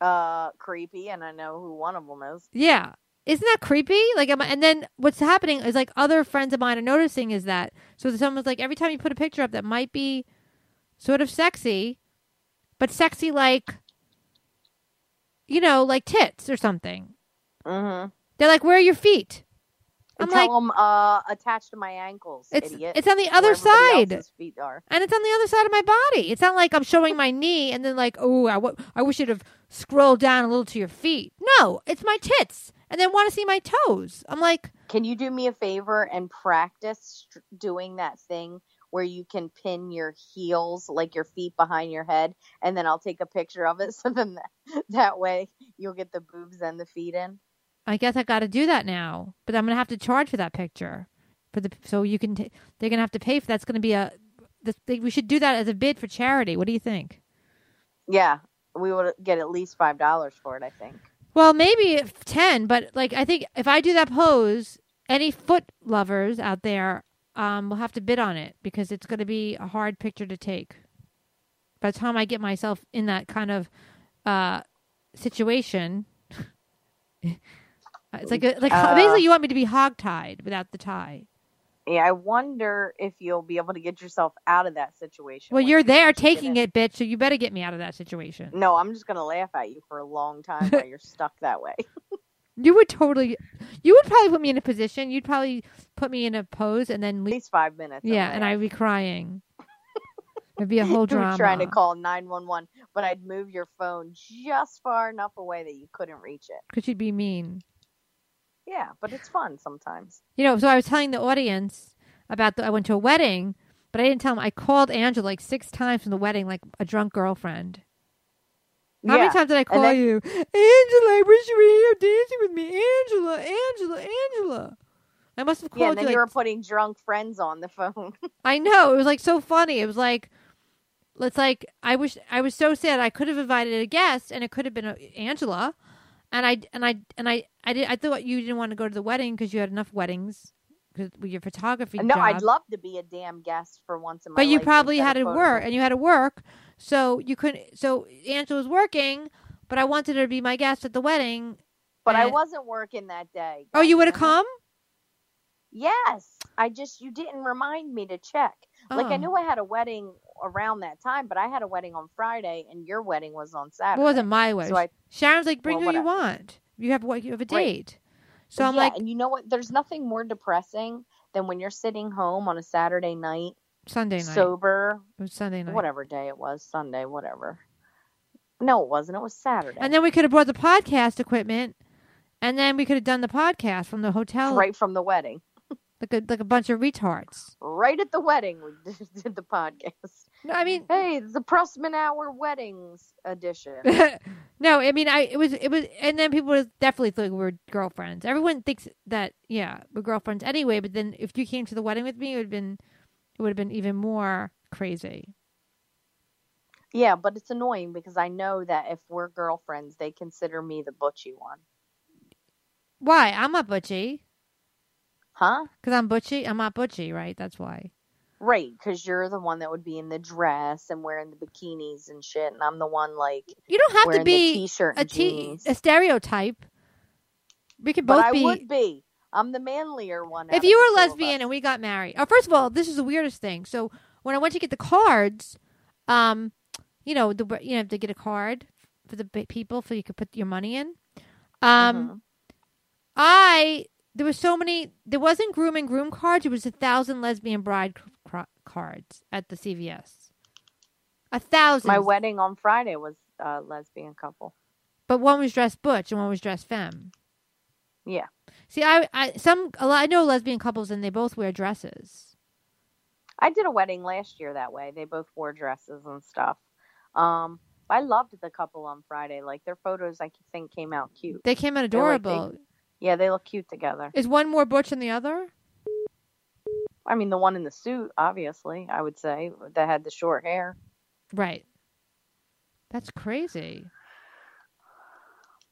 Uh, creepy, and I know who one of them is. Yeah. Isn't that creepy? Like, am I, and then what's happening is like other friends of mine are noticing is that. So someone's like, every time you put a picture up that might be sort of sexy, but sexy like, you know, like tits or something. Mm-hmm. They're like, where are your feet? I'm and like, tell them uh, attached to my ankles, it's, idiot. It's on the other side. Feet are. And it's on the other side of my body. It's not like I'm showing my knee and then like, oh, I, w- I wish you'd have scrolled down a little to your feet. No, it's my tits. And then want to see my toes. I'm like, can you do me a favor and practice st- doing that thing where you can pin your heels, like your feet behind your head, and then I'll take a picture of it. So then th- that way you'll get the boobs and the feet in. I guess I got to do that now, but I'm gonna have to charge for that picture. For the so you can, t- they're gonna have to pay for that's gonna be a. This, they, we should do that as a bid for charity. What do you think? Yeah, we would get at least five dollars for it, I think. Well, maybe ten, but like I think if I do that pose, any foot lovers out there um, will have to bid on it because it's going to be a hard picture to take. By the time I get myself in that kind of uh, situation, it's like a, like uh, basically you want me to be hogtied without the tie. Yeah, I wonder if you'll be able to get yourself out of that situation. Well, you're there taking it, bitch, so you better get me out of that situation. No, I'm just going to laugh at you for a long time while you're stuck that way. You would totally... You would probably put me in a position. You'd probably put me in a pose and then... Leave. At least five minutes. Yeah, and I'd be crying. It'd be a whole drama. You were trying to call nine one one, but I'd move your phone just far enough away that you couldn't reach it. Because you'd be mean. Yeah, but it's fun sometimes. You know, so I was telling the audience about the, I went to a wedding, but I didn't tell them. I called Angela like six times from the wedding, like a drunk girlfriend. How yeah. many times did I call then, you? Angela, I wish you were here dancing with me. Angela, Angela, Angela. I must have called you. Yeah, and then you, you like, were putting drunk friends on the phone. I know. It was like so funny. It was like, it's like, I wish, I was so sad. I could have invited a guest and it could have been a, Angela. And I and I and I I did I thought you didn't want to go to the wedding because you had enough weddings with your photography. No, job. I'd love to be a damn guest for once in my life. But you life probably had to work, and you had to work, so you couldn't. So Angela was working, but I wanted her to be my guest at the wedding. But and... I wasn't working that day. Oh, you would have come? Yes, I just you didn't remind me to check. Oh. Like I knew I had a wedding around that time, but I had a wedding on Friday and your wedding was on Saturday. It wasn't my wedding. So I, Sharon's like, bring well, who whatever. you want. You have what you have a date. Right. So I'm yeah, like, and you know what? There's nothing more depressing than when you're sitting home on a Saturday night, Sunday night, sober. It was Sunday night, whatever day it was, Sunday, whatever. No, it wasn't. It was Saturday. And then we could have brought the podcast equipment, and then we could have done the podcast from the hotel, right from the wedding. Like a, like a bunch of retards. Right at the wedding, we did the podcast. No, I mean, hey, the Pressman Hour Weddings Edition. No, I mean, I it was it was, and then people was definitely thought we were girlfriends. Everyone thinks that, yeah, we're girlfriends anyway. But then if you came to the wedding with me, it would have been, it would have been even more crazy. Yeah, but it's annoying because I know that if we're girlfriends, they consider me the butchy one. Why? I'm not butchy. Huh? Because I'm butchy. I'm not butchy, right? That's why. Right, because you're the one that would be in the dress and wearing the bikinis and shit, and I'm the one like you don't have to be t-shirt a, t- a stereotype. We could both but I be. I would be. I'm the manlier one. If you were lesbian and we got married, oh, first of all, this is the weirdest thing. So when I went to get the cards, um, you know, the you have to get a card for the people so you could put your money in. Um, mm-hmm. I. There were so many. There wasn't groom and groom cards. It was a thousand lesbian bride cr- cards at the C V S. A thousand. My wedding on Friday was a lesbian couple, but one was dressed butch and one was dressed femme. Yeah. See, I, I some a lot, I know lesbian couples and they both wear dresses. I did a wedding last year that way. They both wore dresses and stuff. Um, I loved the couple on Friday. Like their photos, I think came out cute. They came out adorable. Yeah, they look cute together. Is one more butch than the other? I mean, the one in the suit, obviously, I would say, that had the short hair. Right. That's crazy.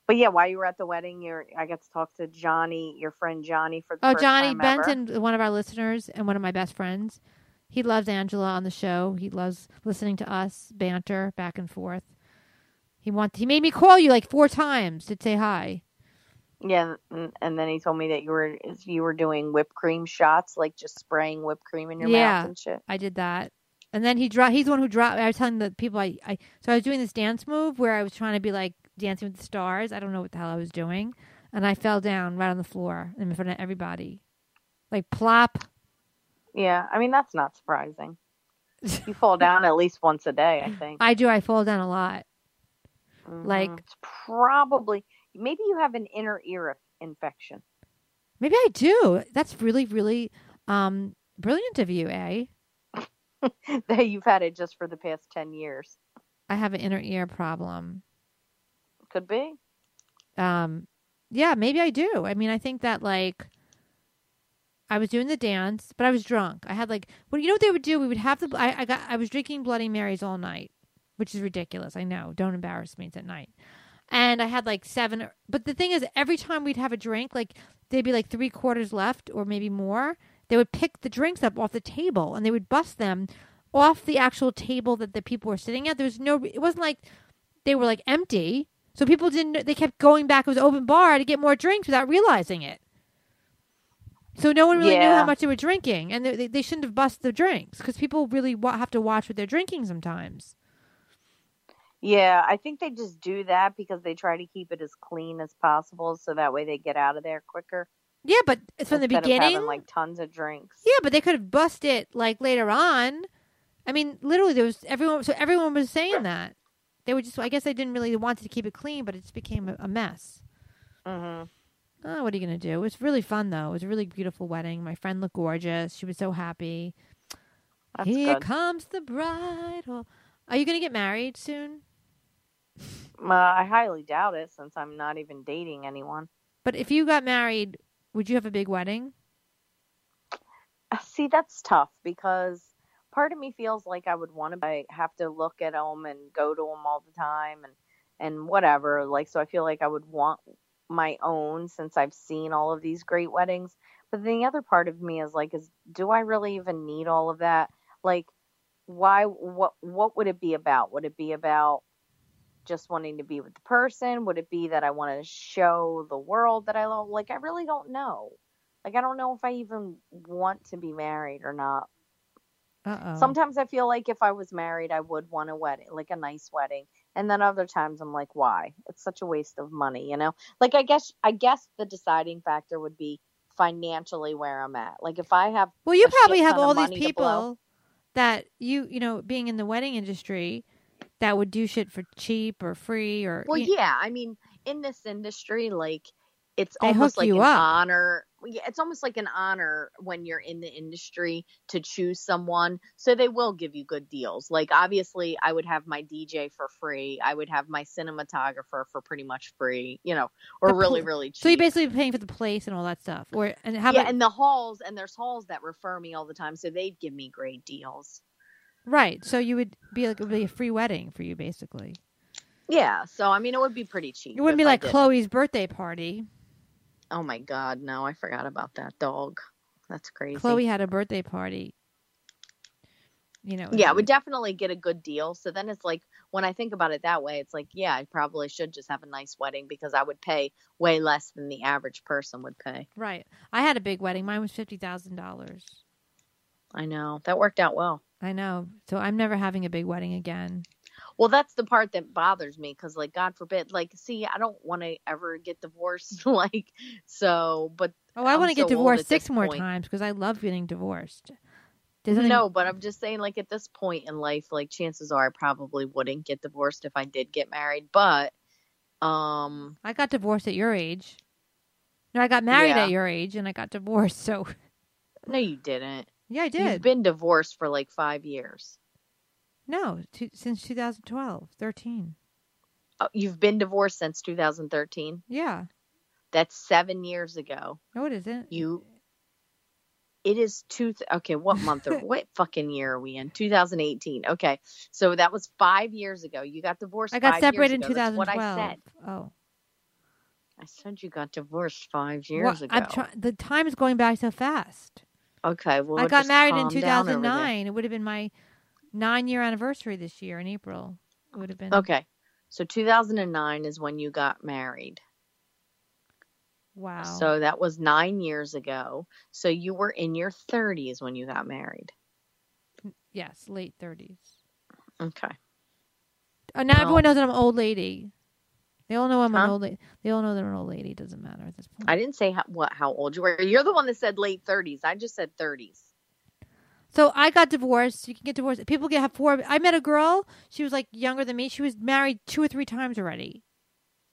But yeah, while you were at the wedding, you're, I got to talk to Johnny, your friend Johnny, for the oh, first Johnny time Benson, ever. One of our listeners and one of my best friends. He loves Angela on the show. He loves listening to us banter back and forth. He want, he made me call you like four times to say hi. Yeah, and, and then he told me that you were you were doing whipped cream shots, like just spraying whipped cream in your yeah, mouth and shit. I did that. And then he dropped. He's the one who dropped. I was telling the people I, I so I was doing this dance move where I was trying to be like Dancing with the Stars. I don't know what the hell I was doing, and I fell down right on the floor in front of everybody, like plop. Yeah, I mean, that's not surprising. You fall down at least once a day, I think. I do. I fall down a lot. Mm-hmm. Like it's probably maybe you have an inner ear infection. Maybe I do. That's really, really um, brilliant of you, eh? That you've had it just for the past ten years. I have an inner ear problem. Could be. Um, yeah, maybe I do. I mean, I think that, like, I was doing the dance, but I was drunk. I had, like, well, you know what they would do? We would have the, I, I got, I was drinking Bloody Marys all night, which is ridiculous. I know. Don't embarrass me. It's at night. And I had, like, seven. But the thing is, every time we'd have a drink, like, there'd be, like, three quarters left or maybe more. They would pick the drinks up off the table, and they would bust them off the actual table that the people were sitting at. There was no, it wasn't like they were, like, empty. So people didn't, they kept going back. It was open bar to get more drinks without realizing it. So no one really yeah. knew how much they were drinking. And they, they shouldn't have busted the drinks because people really wa- have to watch what they're drinking sometimes. Yeah, I think they just do that because they try to keep it as clean as possible. So that way they get out of there quicker. Yeah, but from the beginning. Instead of having like tons of drinks. Yeah, but they could have busted it like later on. I mean, literally there was everyone. So everyone was saying that. They were just, I guess they didn't really want to keep it clean, but it just became a mess. Mm-hmm. Oh, what are you going to do? It was really fun, though. It was a really beautiful wedding. My friend looked gorgeous. She was so happy. That's Here good. comes the bride. Are you going to get married soon? Uh, I highly doubt it since I'm not even dating anyone. But if you got married, would you have a big wedding? See, that's tough because part of me feels like I would want to, I have to look at them and go to them all the time and, and whatever. Like, so I feel like I would want my own since I've seen all of these great weddings. But then the other part of me is like, is do I really even need all of that? Like, why, what, what would it be about? Would it be about just wanting to be with the person? Would it be that I want to show the world that I love? Like, I really don't know. Like, I don't know if I even want to be married or not. Uh-oh. Sometimes I feel like if I was married, I would want a wedding, like a nice wedding. And then other times I'm like, why? It's such a waste of money, you know? Like, I guess I guess the deciding factor would be financially where I'm at. Like, if I have Well, you probably have all these people that you, you know, being in the wedding industry that would do shit for cheap or free or Well, you know. yeah, I mean, in this industry, like It's they almost like an up. honor. Yeah, it's almost like an honor when you're in the industry to choose someone. So they will give you good deals. Like, obviously, I would have my D J for free. I would have my cinematographer for pretty much free, you know, or the really, pl- really cheap. So you're basically paying for the place and all that stuff. Or and how Yeah, about- and the halls. And there's halls that refer me all the time. So they'd give me great deals. Right. So you would be like, it would be a free wedding for you, basically. Yeah. So, I mean, it would be pretty cheap. It wouldn't be like Chloe's birthday party. Oh, my God. No, I forgot about that dog. That's crazy. Chloe had a birthday party. You know. Yeah, I would definitely get a good deal. So then it's like when I think about it that way, it's like, yeah, I probably should just have a nice wedding because I would pay way less than the average person would pay. Right. I had a big wedding. Mine was fifty thousand dollars. I know. That worked out well. I know. So I'm never having a big wedding again. Well, that's the part that bothers me because, like, God forbid, like, see, I don't want to ever get divorced, like, so, but. Oh, I want to so get divorced six more point. times because I love getting divorced. Doesn't no, it... but I'm just saying, like, at this point in life, like, chances are I probably wouldn't get divorced if I did get married, but. um, I got divorced at your age. No, I got married yeah. at your age and I got divorced, so. No, you didn't. Yeah, I did. You've been divorced for, like, five years. No, to, since twenty twelve, thirteen. Oh, you've been divorced since twenty thirteen? Yeah. That's seven years ago. No, it isn't. You, it is two. Th- okay. What month or what fucking year are we in? twenty eighteen. Okay. So that was five years ago. You got divorced. I got five separated years in twenty twelve. That's what I said. Oh, I said you got divorced five years well, ago. I'm try- the time is going by so fast. Okay. Well, I got married in two thousand nine. It would have been my nine year anniversary this year in April. It would have been. Okay. So two thousand nine is when you got married. Wow. So that was nine years ago. So you were in your thirties when you got married. Yes, late thirties. Okay. Oh, now well, everyone knows that I'm an old lady. They all know I'm huh? an old lady. They all know that I'm an old lady. It doesn't matter at this point. I didn't say how, what, how old you were. You're the one that said late thirties. I just said thirties. So I got divorced. You can get divorced. People get have four. I met a girl. She was like younger than me. She was married two or three times already.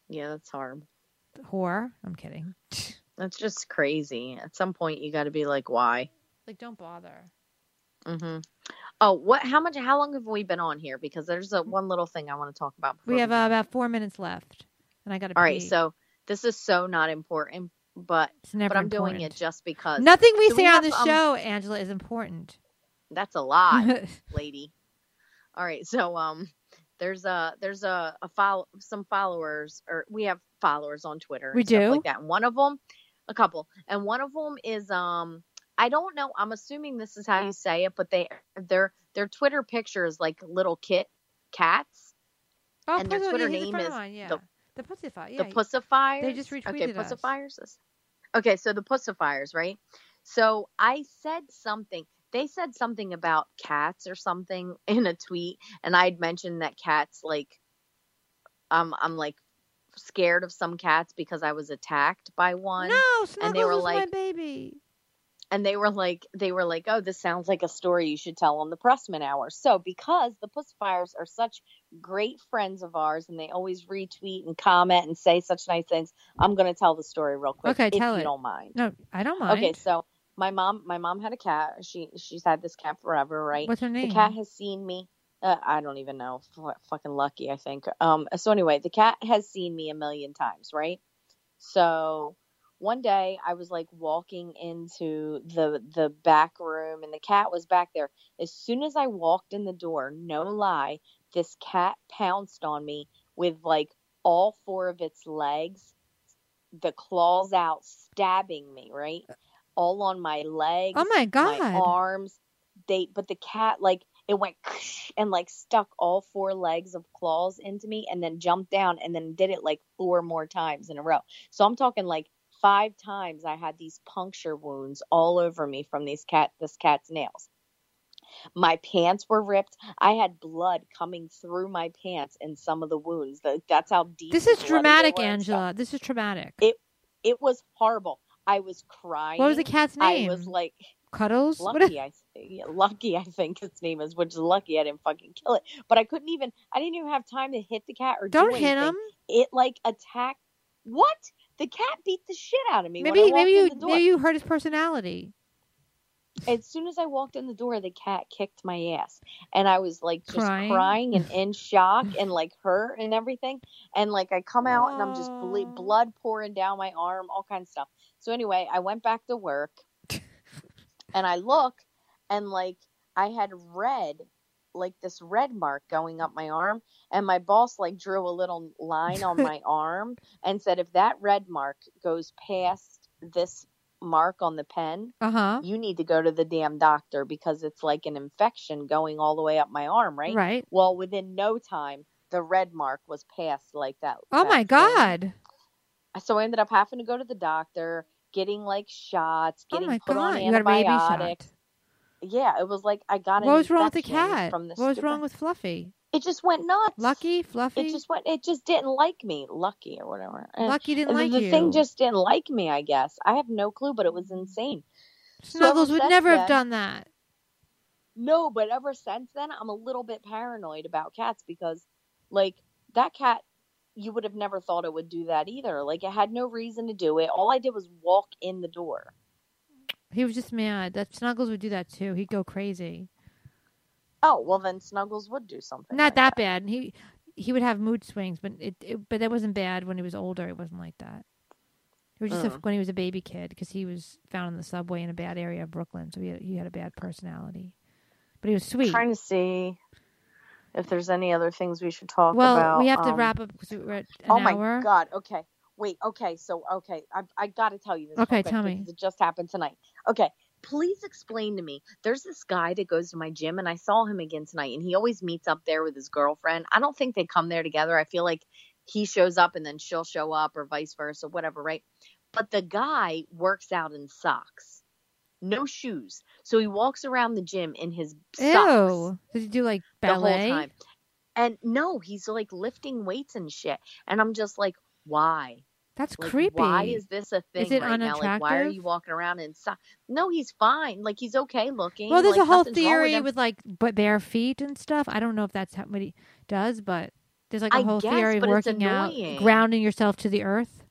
Yeah, that's hard. Whore. I'm kidding. That's just crazy. At some point, you got to be like, why? Like, don't bother. Mm-hmm. Oh, what? How much? How long have we been on here? Because there's a one little thing I want to talk about. We have we uh, about four minutes left, and I got to. All pee. Right. So this is so not important, but it's never but I'm important. Doing it just because nothing we Do say we have, on the um, show, Angela, is important. That's a lie, lady. All right, so um, there's a there's a, a follow some followers, or we have followers on Twitter. We and do stuff like that. And one of them, a couple, and one of them is um, I don't know. I'm assuming this is how you say it, but they their their Twitter picture is like little kit cats, oh, and their Twitter name the is one, yeah. the the Pussifiers. Yeah. The Pussifiers. They just retweeted okay, us. Pussifiers. Okay, so the Pussifiers, right? So I said something. They said something about cats or something in a tweet, and I had mentioned that cats, like, um, I'm like scared of some cats because I was attacked by one. No, Snuggles and they were was like, my baby. And they were like, they were like, oh, this sounds like a story you should tell on the Pressman Hour. So because the Pussifiers are such great friends of ours, and they always retweet and comment and say such nice things, I'm gonna tell the story real quick. Okay, if tell you it. Don't mind. No, I don't mind. Okay, so. My mom, my mom had a cat. She she's had this cat forever, right? What's her name? The cat has seen me. Uh, I don't even know. F- fucking Lucky, I think. Um. So anyway, the cat has seen me a million times, right? So one day I was like walking into the the back room, and the cat was back there. As soon as I walked in the door, no lie, this cat pounced on me with like all four of its legs, the claws out, stabbing me, right? All on my legs, oh my god, my arms. They, but the cat, like, it went and like stuck all four legs of claws into me, and then jumped down, and then did it like four more times in a row. So I'm talking like five times. I had these puncture wounds all over me from these cat, this cat's nails. My pants were ripped. I had blood coming through my pants in some of the wounds. That's how deep. This is dramatic, Angela. This is traumatic. It, it was horrible. I was crying. What was the cat's name? I was like... Cuddles? Lucky, I think. Lucky, I think its name is, which is lucky I didn't fucking kill it. But I couldn't even... I didn't even have time to hit the cat or Don't do anything. Don't hit him. It, like, attacked... What? The cat beat the shit out of me maybe, when I walked maybe you, in the door. Maybe you hurt his personality. As soon as I walked in the door, the cat kicked my ass. And I was, like, just crying, crying and in shock and, like, hurt and everything. And, like, I come out oh. and I'm just ble- blood pouring down my arm, all kinds of stuff. So anyway, I went back to work, and I look, and like I had red, like this red mark going up my arm, and my boss like drew a little line on my arm and said, if that red mark goes past this mark on the pen, uh-huh. you need to go to the damn doctor because it's like an infection going all the way up my arm, right? Right. Well, within no time, the red mark was past like that. Oh that my God. Thing. So I ended up having to go to the doctor, getting like shots, getting oh my put God. on antibiotics. Yeah, it was like I got. What was wrong with the cat? From the what was wrong with Fluffy? It just went nuts. Lucky, Fluffy. It just went. It just didn't like me, Lucky or whatever. Lucky didn't like you. The thing just didn't like me. I guess I have no clue, but it was insane. Snuggles would never have done that. No, but ever since then, I'm a little bit paranoid about cats because, like, that cat. You would have never thought it would do that either. Like, it had no reason to do it. All I did was walk in the door. He was just mad. That Snuggles would do that too. He'd go crazy. Oh, well then Snuggles would do something. Not like that, that bad. He he would have mood swings, but it, it but that wasn't bad when he was older. It wasn't like that. It was just uh-huh. a, when he was a baby kid, because he was found in the subway in a bad area of Brooklyn, so he had, he had a bad personality. But he was sweet. I'm trying to see if there's any other things we should talk well, about. Well, we have um, to wrap up because we're at an hour. Oh, my hour. God. Okay. Wait. Okay. So, okay. I I got to tell you this. Okay. Tell me. Because it just happened tonight. Okay. Please explain to me. There's this guy that goes to my gym, and I saw him again tonight, and he always meets up there with his girlfriend. I don't think they come there together. I feel like he shows up and then she'll show up, or vice versa, whatever, right? But the guy works out in socks. No shoes. So he walks around the gym in his socks. Ew. Does he do like ballet? The whole time. And no, he's like lifting weights and shit. And I'm just like, why? That's like, creepy. Why is this a thing? Is it right unattractive? Now? Like, why are you walking around in socks? No, he's fine. Like, he's okay looking. Well, there's like, a whole theory with, with like bare feet and stuff. I don't know if that's what he does, but there's like a I whole guess, theory of working out, grounding yourself to the earth.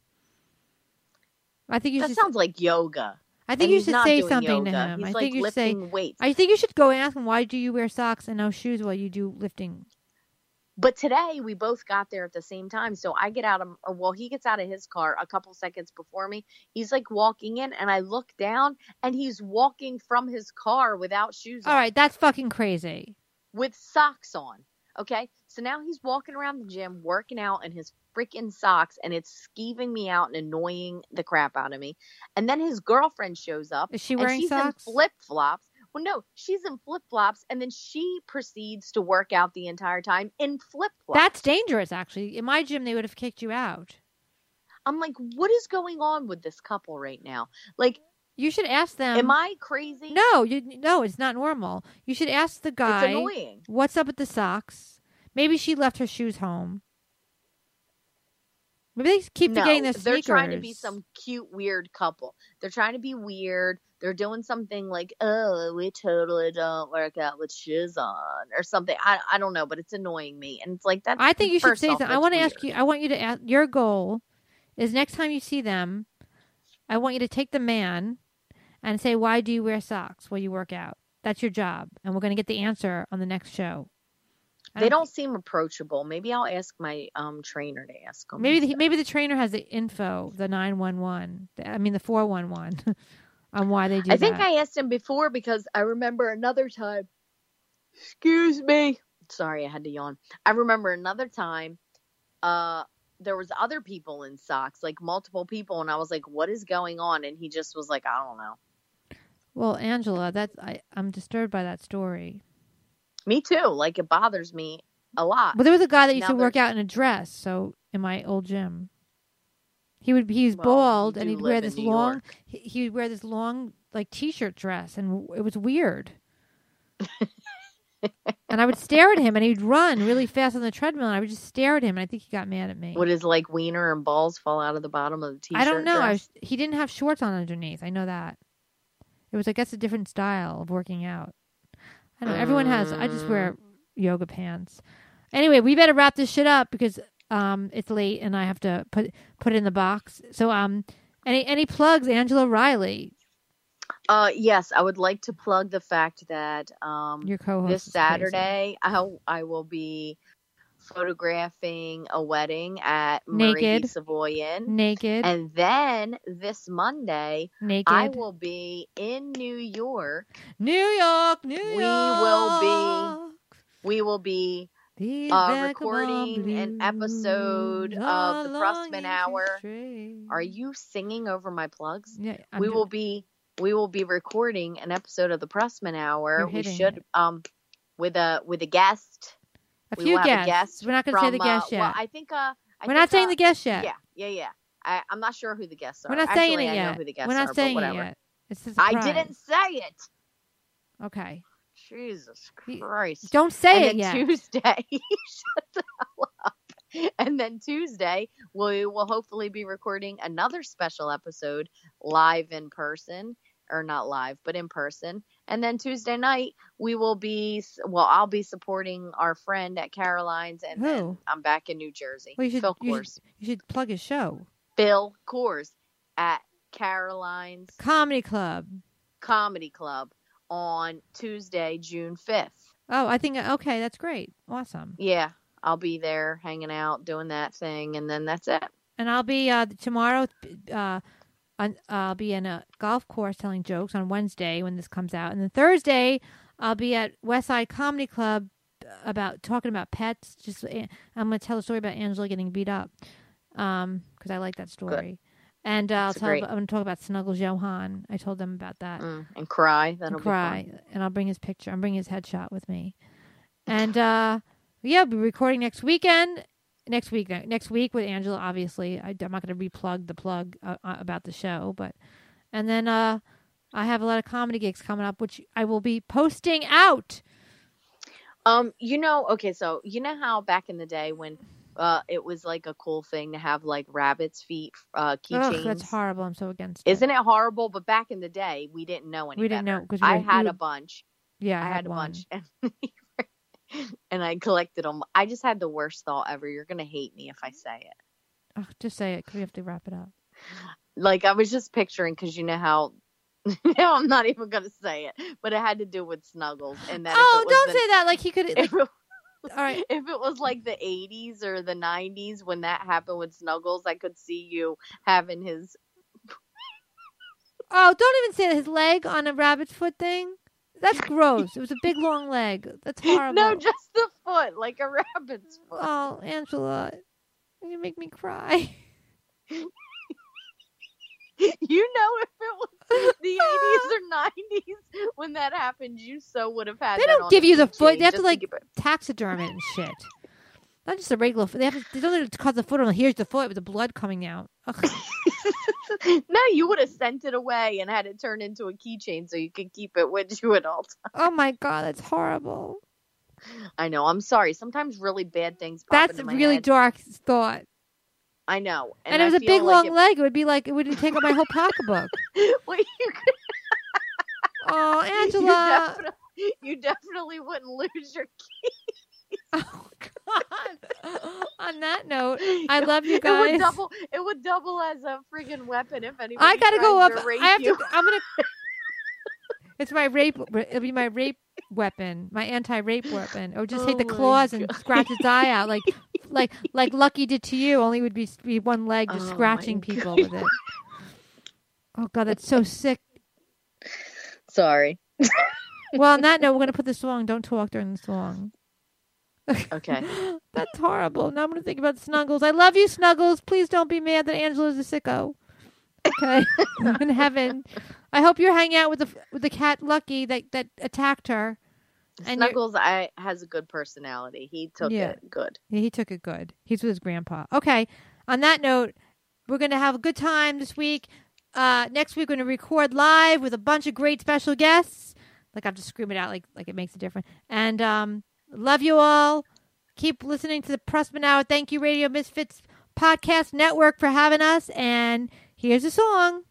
I think you that should... sounds like yoga. I think and you should say something yoga. to him. He's I like think you should say, weights. I think you should go and ask him, why do you wear socks and no shoes while you do lifting? But today we both got there at the same time. So I get out of, or well, he gets out of his car a couple seconds before me. He's like walking in, and I look down, and he's walking from his car without shoes on. All right, that's fucking crazy. With socks on. Okay, so now he's walking around the gym, working out in his freaking socks, and it's skeeving me out and annoying the crap out of me. And then his girlfriend shows up. Is she wearing and she's socks? In flip-flops. Well, no, she's in flip-flops, and then she proceeds to work out the entire time in flip-flops. That's dangerous, actually. In my gym, they would have kicked you out. I'm like, what is going on with this couple right now? Like, you should ask them. Am I crazy? No, you, no, it's not normal. You should ask the guy. It's annoying. What's up with the socks? Maybe she left her shoes home. Maybe they keep no, getting their sneakers. They're trying to be some cute, weird couple. They're trying to be weird. They're doing something like, oh, we totally don't work out with shoes on or something. I I don't know, but it's annoying me. And it's like that. I think you should say something. I want to ask you. I want you to ask. Your goal is next time you see them, I want you to take the man and say, why do you wear socks while you work out? That's your job. And we're going to get the answer on the next show. They don't seem approachable. Maybe I'll ask my um, trainer to ask them. Maybe the, maybe the trainer has the info, the nine one one. I mean, the four one one on why they do that. I think that. I asked him before because I remember another time. Excuse me. Sorry, I had to yawn. I remember another time uh, there was other people in socks, like multiple people. And I was like, what is going on? And he just was like, I don't know. Well, Angela, that's, I, I'm disturbed by that story. Me too. Like, it bothers me a lot. But there was a guy that used now to work out in a dress. So in my old gym, he would he was well, bald, and he'd wear this long. He, he would wear this long like t-shirt dress, and it was weird. And I would stare at him, and he'd run really fast on the treadmill, and I would just stare at him, and I think he got mad at me. Would his like wiener and balls fall out of the bottom of the t-shirt? I don't know. I was, he didn't have shorts on underneath. I know that. It was, I guess, a different style of working out. I don't know, everyone has. I just wear yoga pants. Anyway, we better wrap this shit up because um, it's late and I have to put put it in the box. So, um, any any plugs, Angela Riley? Uh, yes, I would like to plug the fact that um, your co-host this Saturday I I will be photographing a wedding at Marie Savoy Inn. Naked. And then this Monday, Naked. I will be in New York. New York, New York. We will be, we will be uh, recording an episode of the Pressman Hour. Are you singing over my plugs? Yeah, I'm we doing. will be, we will be recording an episode of the Pressman Hour. We should, it. um, with a with a guest. A few guests. Guest We're not going to say the guest uh, yet. Well, I think. Uh, I We're think, not saying uh, the guest yet. Yeah, yeah, yeah. I, I'm not sure who the guests are. We're not Actually, saying it I yet. Know who the guests We're not are, saying it yet. It's a I didn't say it. Okay. Jesus Christ! Don't say and it then yet. Tuesday. Shut the hell up. And then Tuesday, we will hopefully be recording another special episode live in person. Or not live, but in person. And then Tuesday night, we will be, well, I'll be supporting our friend at Caroline's, and Who? then I'm back in New Jersey. Well, you should, Phil Coors. You should, you should plug his show. Phil Coors at Caroline's Comedy Club. Comedy Club on Tuesday, June fifth. Oh, I think, okay, that's great. Awesome. Yeah, I'll be there hanging out, doing that thing, and then that's it. And I'll be uh, tomorrow, uh, on, I'll be in a golf course telling jokes on Wednesday when this comes out. And then Thursday, I'll be at Westside Comedy Club about talking about pets. Just I'm going to tell a story about Angela getting beat up because um, I like that story. Good. And uh, I'll tell. About, I'm going to talk about Snuggles Johan. I told them about that. Mm, and cry. That'll and cry. Be fun. And I'll bring his picture. I'm bringing his headshot with me. And uh, yeah, I'll be recording next weekend. Next week, next week with Angela. Obviously, I, I'm not going to replug the plug uh, about the show, but and then uh, I have a lot of comedy gigs coming up, which I will be posting out. Um, you know, okay, so you know how back in the day when. Uh, it was like a cool thing to have like rabbit's feet uh, keychains. Oh, that's horrible! I'm so against it. Isn't it horrible? But back in the day, we didn't know any. We didn't better. know because I had we, a bunch. Yeah, I, I had, had a bunch, and, and I collected them. I just had the worst thought ever. You're gonna hate me if I say it. Oh, just say it. 'Cause we have to wrap it up. Like I was just picturing because you know how. No, I'm not even gonna say it. But it had to do with Snuggles and that. Oh, don't say that. Like he could. Like, all right. If it was like the eighties or the nineties when that happened with Snuggles, I could see you having his. Oh, don't even say that. His leg on a rabbit foot thing. That's gross. It was a big long leg. That's horrible. No, just the foot, like a rabbit's foot. Oh, Angela, you make me cry. You know, if it was the eighties or nineties when that happened, you so would have had. They that don't give you the foot. They have to like to taxiderm it and shit. Not just a regular foot. They have to. They don't have to cut the foot on. Here's the foot with the blood coming out. No, you would have sent it away and had it turn into a keychain so you could keep it with you at all times. Oh my god, that's horrible. I know. I'm sorry. Sometimes really bad things. Pop that's into a my really head. Dark thought. I know. And, and it was I a big, like long it... leg. It would be like, it would take up my whole pocketbook. Well, you could... Oh, Angela. You definitely, you definitely wouldn't lose your keys. Oh, God. On that note, I love you guys. It would double, it would double as a friggin' weapon if anybody I gotta go up. I have you. to, I'm going to. It's my rape. It'll be my rape weapon, my anti-rape weapon. Or just oh take the claws God. and scratch his eye out, like, like, like Lucky did to you. Only would be, be one leg just oh scratching people God. with it. Oh God, that's so sick. Sorry. Well, on that note, we're gonna put the song. Don't talk during the song. Okay. That's horrible. Now I'm gonna think about Snuggles. I love you, Snuggles. Please don't be mad that Angela's a sicko. Okay. In heaven. I hope you're hanging out with the with the cat Lucky that, that attacked her. And Snuggles I, has a good personality. He took yeah. it good. Yeah, he took it good. He's with his grandpa. Okay. On that note, we're going to have a good time this week. Uh, next week, we're going to record live with a bunch of great special guests. Like, I'm just screaming out like, like it makes a difference. And um, love you all. Keep listening to the Pressman Hour. Thank you, Radio Misfits Podcast Network, for having us. And here's a song.